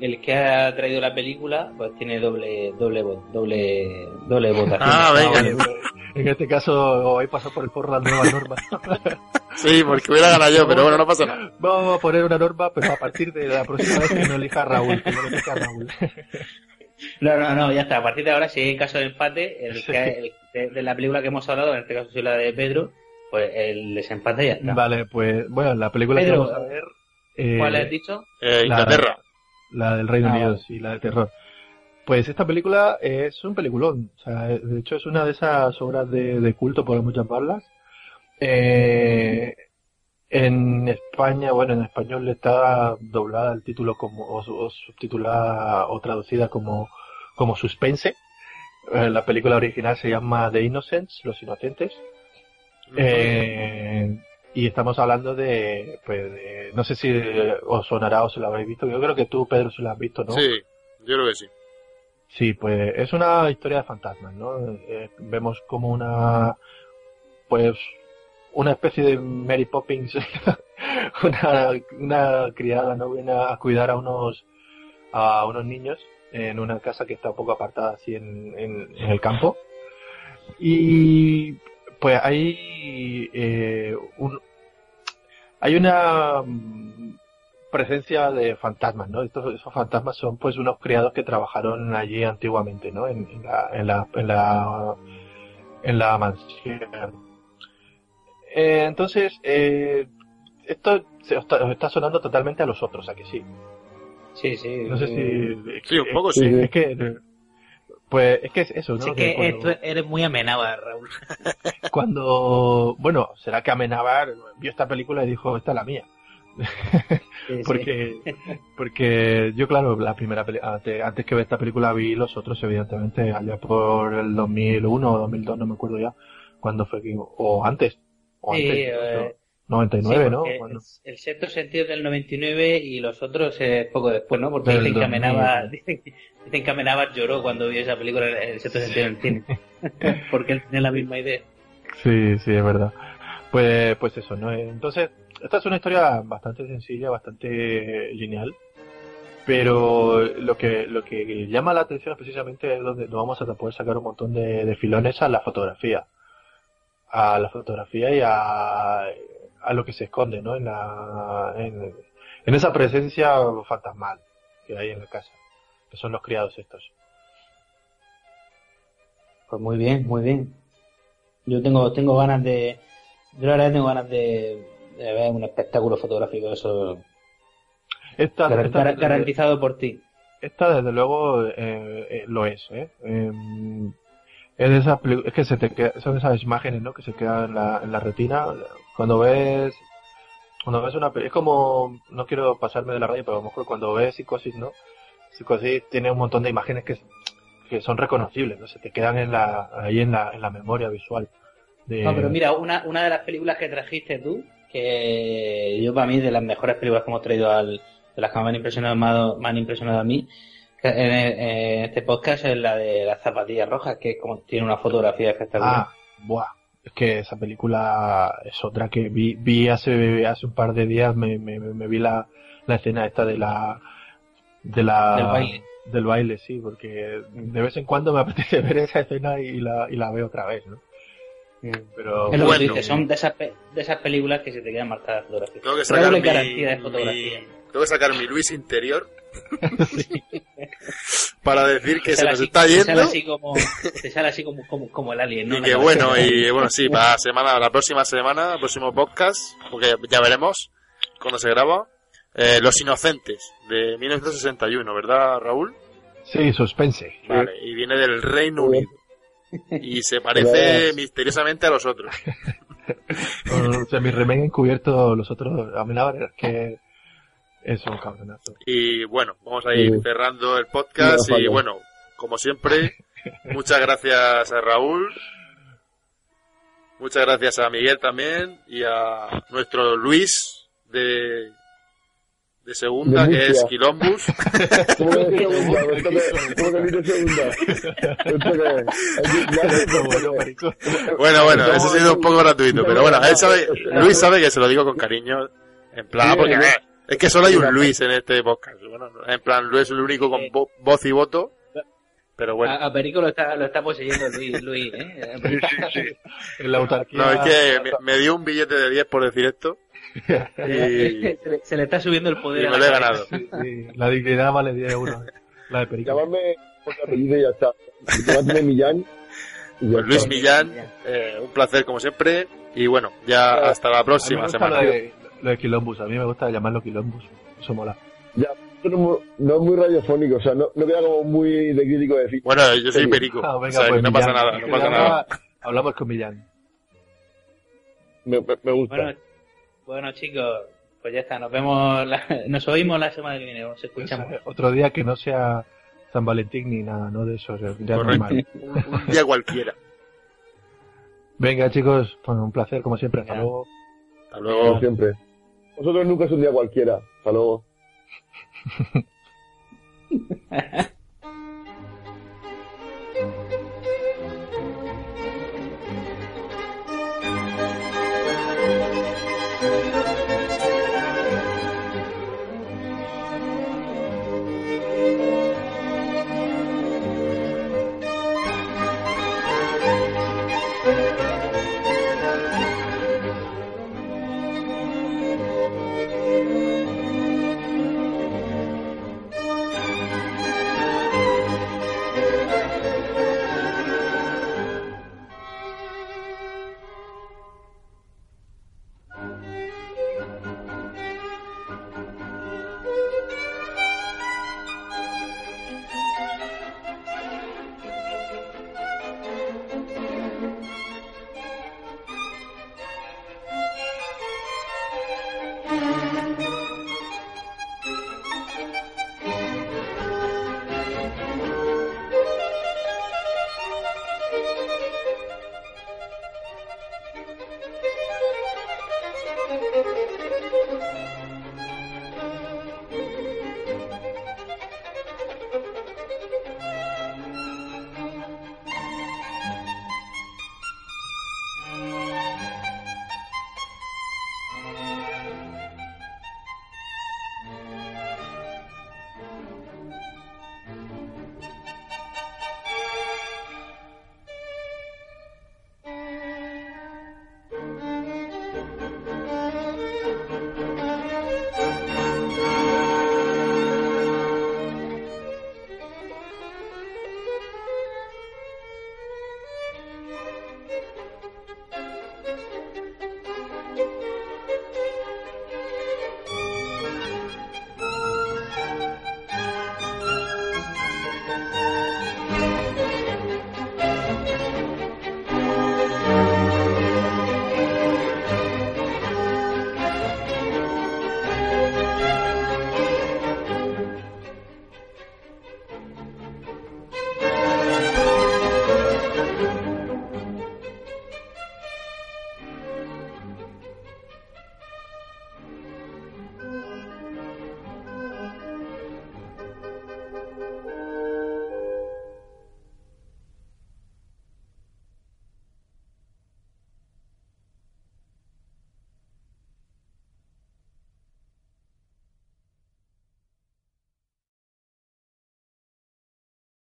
el que ha traído la película pues tiene doble votación. Ah, venga. En este caso hoy pasó por el forro la nueva norma. Sí, porque hubiera ganado yo, pero bueno, no pasa nada. Vamos a poner una norma, pero a partir de la próxima vez que no elija Raúl, No, ya está. A partir de ahora, si hay caso de empate, de la película que hemos hablado, en este caso sí la de Pedro, pues el desempate ya está. Vale, pues bueno, la película Pedro, que vamos a ver... ¿Cuál has dicho? Inglaterra. La del Reino Unido, sí, la de terror. Pues esta película es un peliculón. O sea, de hecho es una de esas obras de culto por muchas parlas. En España, bueno, en español está doblada el título como o subtitulada o traducida como Suspense. La película original se llama The Innocents, Los Inocentes. Y estamos hablando de, pues, no sé si os sonará o se la habéis visto. Yo creo que tú, Pedro, se la has visto, ¿no? Sí, yo creo que sí. Sí, pues es una historia de fantasmas, ¿no? Vemos como una especie de Mary Poppins, una criada, ¿no? Viene a cuidar a unos niños en una casa que está un poco apartada así en el campo. Y pues hay una presencia de fantasmas, ¿no? Esos fantasmas son pues unos criados que trabajaron allí antiguamente, ¿no? En la mansión. Entonces esto está sonando totalmente a Los Otros, ¿a que sí? Sí, sí. No sé si sí, un poco sí. Es que pues es que es eso, ¿no? Sí, que cuando... eres muy Amenábar, Raúl. Cuando será que Amenábar vio esta película y dijo, esta es la mía. Sí, porque yo, claro, la primera antes que ver esta película vi Los Otros, evidentemente, allá por el 2001 o 2002, no me acuerdo ya cuándo fue, o antes, sí, 99, sí, ¿no? El Sexto Sentido del 99 y Los Otros poco después, ¿no? Porque dicen que Amenábar lloró cuando vio esa película, El Sexto Sentido en el cine. Porque él tenía la misma idea. Sí, sí, es verdad. Pues eso, ¿no? Entonces, esta es una historia bastante sencilla, bastante lineal, pero lo que llama la atención precisamente es donde nos vamos a poder sacar un montón de filones a la fotografía. A la fotografía y a lo que se esconde, ¿no? En esa presencia fantasmal que hay en la casa, que son los criados estos. Pues muy bien, muy bien. Yo tengo ganas de... Yo la verdad tengo ganas de ver un espectáculo fotográfico, eso garantizado por ti. Esta desde luego lo es, ¿eh? Son esas imágenes, ¿no? Que se quedan en la retina cuando ves una película. Es como, no quiero pasarme de la radio, pero a lo mejor cuando ves Psicosis, ¿no? Psicosis tiene un montón de imágenes que son reconocibles, ¿no? Se te quedan en la memoria visual. No, pero mira, una de las películas que trajiste tú, que yo, para mí, de las mejores películas que hemos traído, de las que me han impresionado a mí en este podcast, es la de las zapatillas rojas, que tiene una fotografía espectacular. Es que esa película es otra que vi hace un par de días. Me vi la escena esta del baile. Del baile, sí, porque de vez en cuando me apetece ver esa escena y la veo otra vez, ¿no? Pero es lo que dices, son de esas películas que se te quedan marcadas fotografías. Tengo que sacar mi Luis interior para decir que se nos está yendo. Te sale así como el alien, ¿no? Y que bueno, sí, para la próxima semana, próximo podcast, porque ya veremos cuando se graba, Los Inocentes, de 1961, ¿verdad, Raúl? Sí, Suspense. Vale, y viene del Reino Unido. Y se parece misteriosamente a Los Otros. O sea, mi remén encubierto, Los Otros, a mí la verdad es que es un campeonato. Y bueno, vamos a ir cerrando el podcast. Y bueno, como siempre, muchas gracias a Raúl. Muchas gracias a Miguel también. Y a nuestro Luis de segunda, que es Quilombus. Bueno, eso ha sido un poco gratuito, pero bueno, Luis sabe que se lo digo con cariño, en plan, porque es que solo hay un Luis en este podcast. Bueno, en plan, Luis es el único con voz y voto. Pero bueno. A Perico lo está poseyendo Luis, ¿eh? Sí. La autarquía. No, es que me dio un billete de 10 por decir esto. Y... Se le está subiendo el poder. Y me lo he ganado. Sí. La dignidad vale 10 euros. La de Perico. Llámame por la apellido y ya está. Llámame Millán. Pues Luis Millán, un placer como siempre. Y bueno, ya hasta la próxima semana. Lo de Quilombus, a mí me gusta llamarlo Quilombus. Eso mola. Ya. No es muy radiofónico, o sea, no queda como muy de crítico de decir. Bueno, yo soy Perico, no pasa nada, Hablamos con Millán. Me gusta. Bueno, chicos, pues ya está, nos oímos la semana que viene, nos escuchamos. Otro día que no sea San Valentín ni nada, ¿no? De eso, normal. Un día cualquiera. Venga, chicos, un placer, como siempre, hasta luego. Hasta luego. Como siempre. Nosotros nunca es un día cualquiera, hasta luego.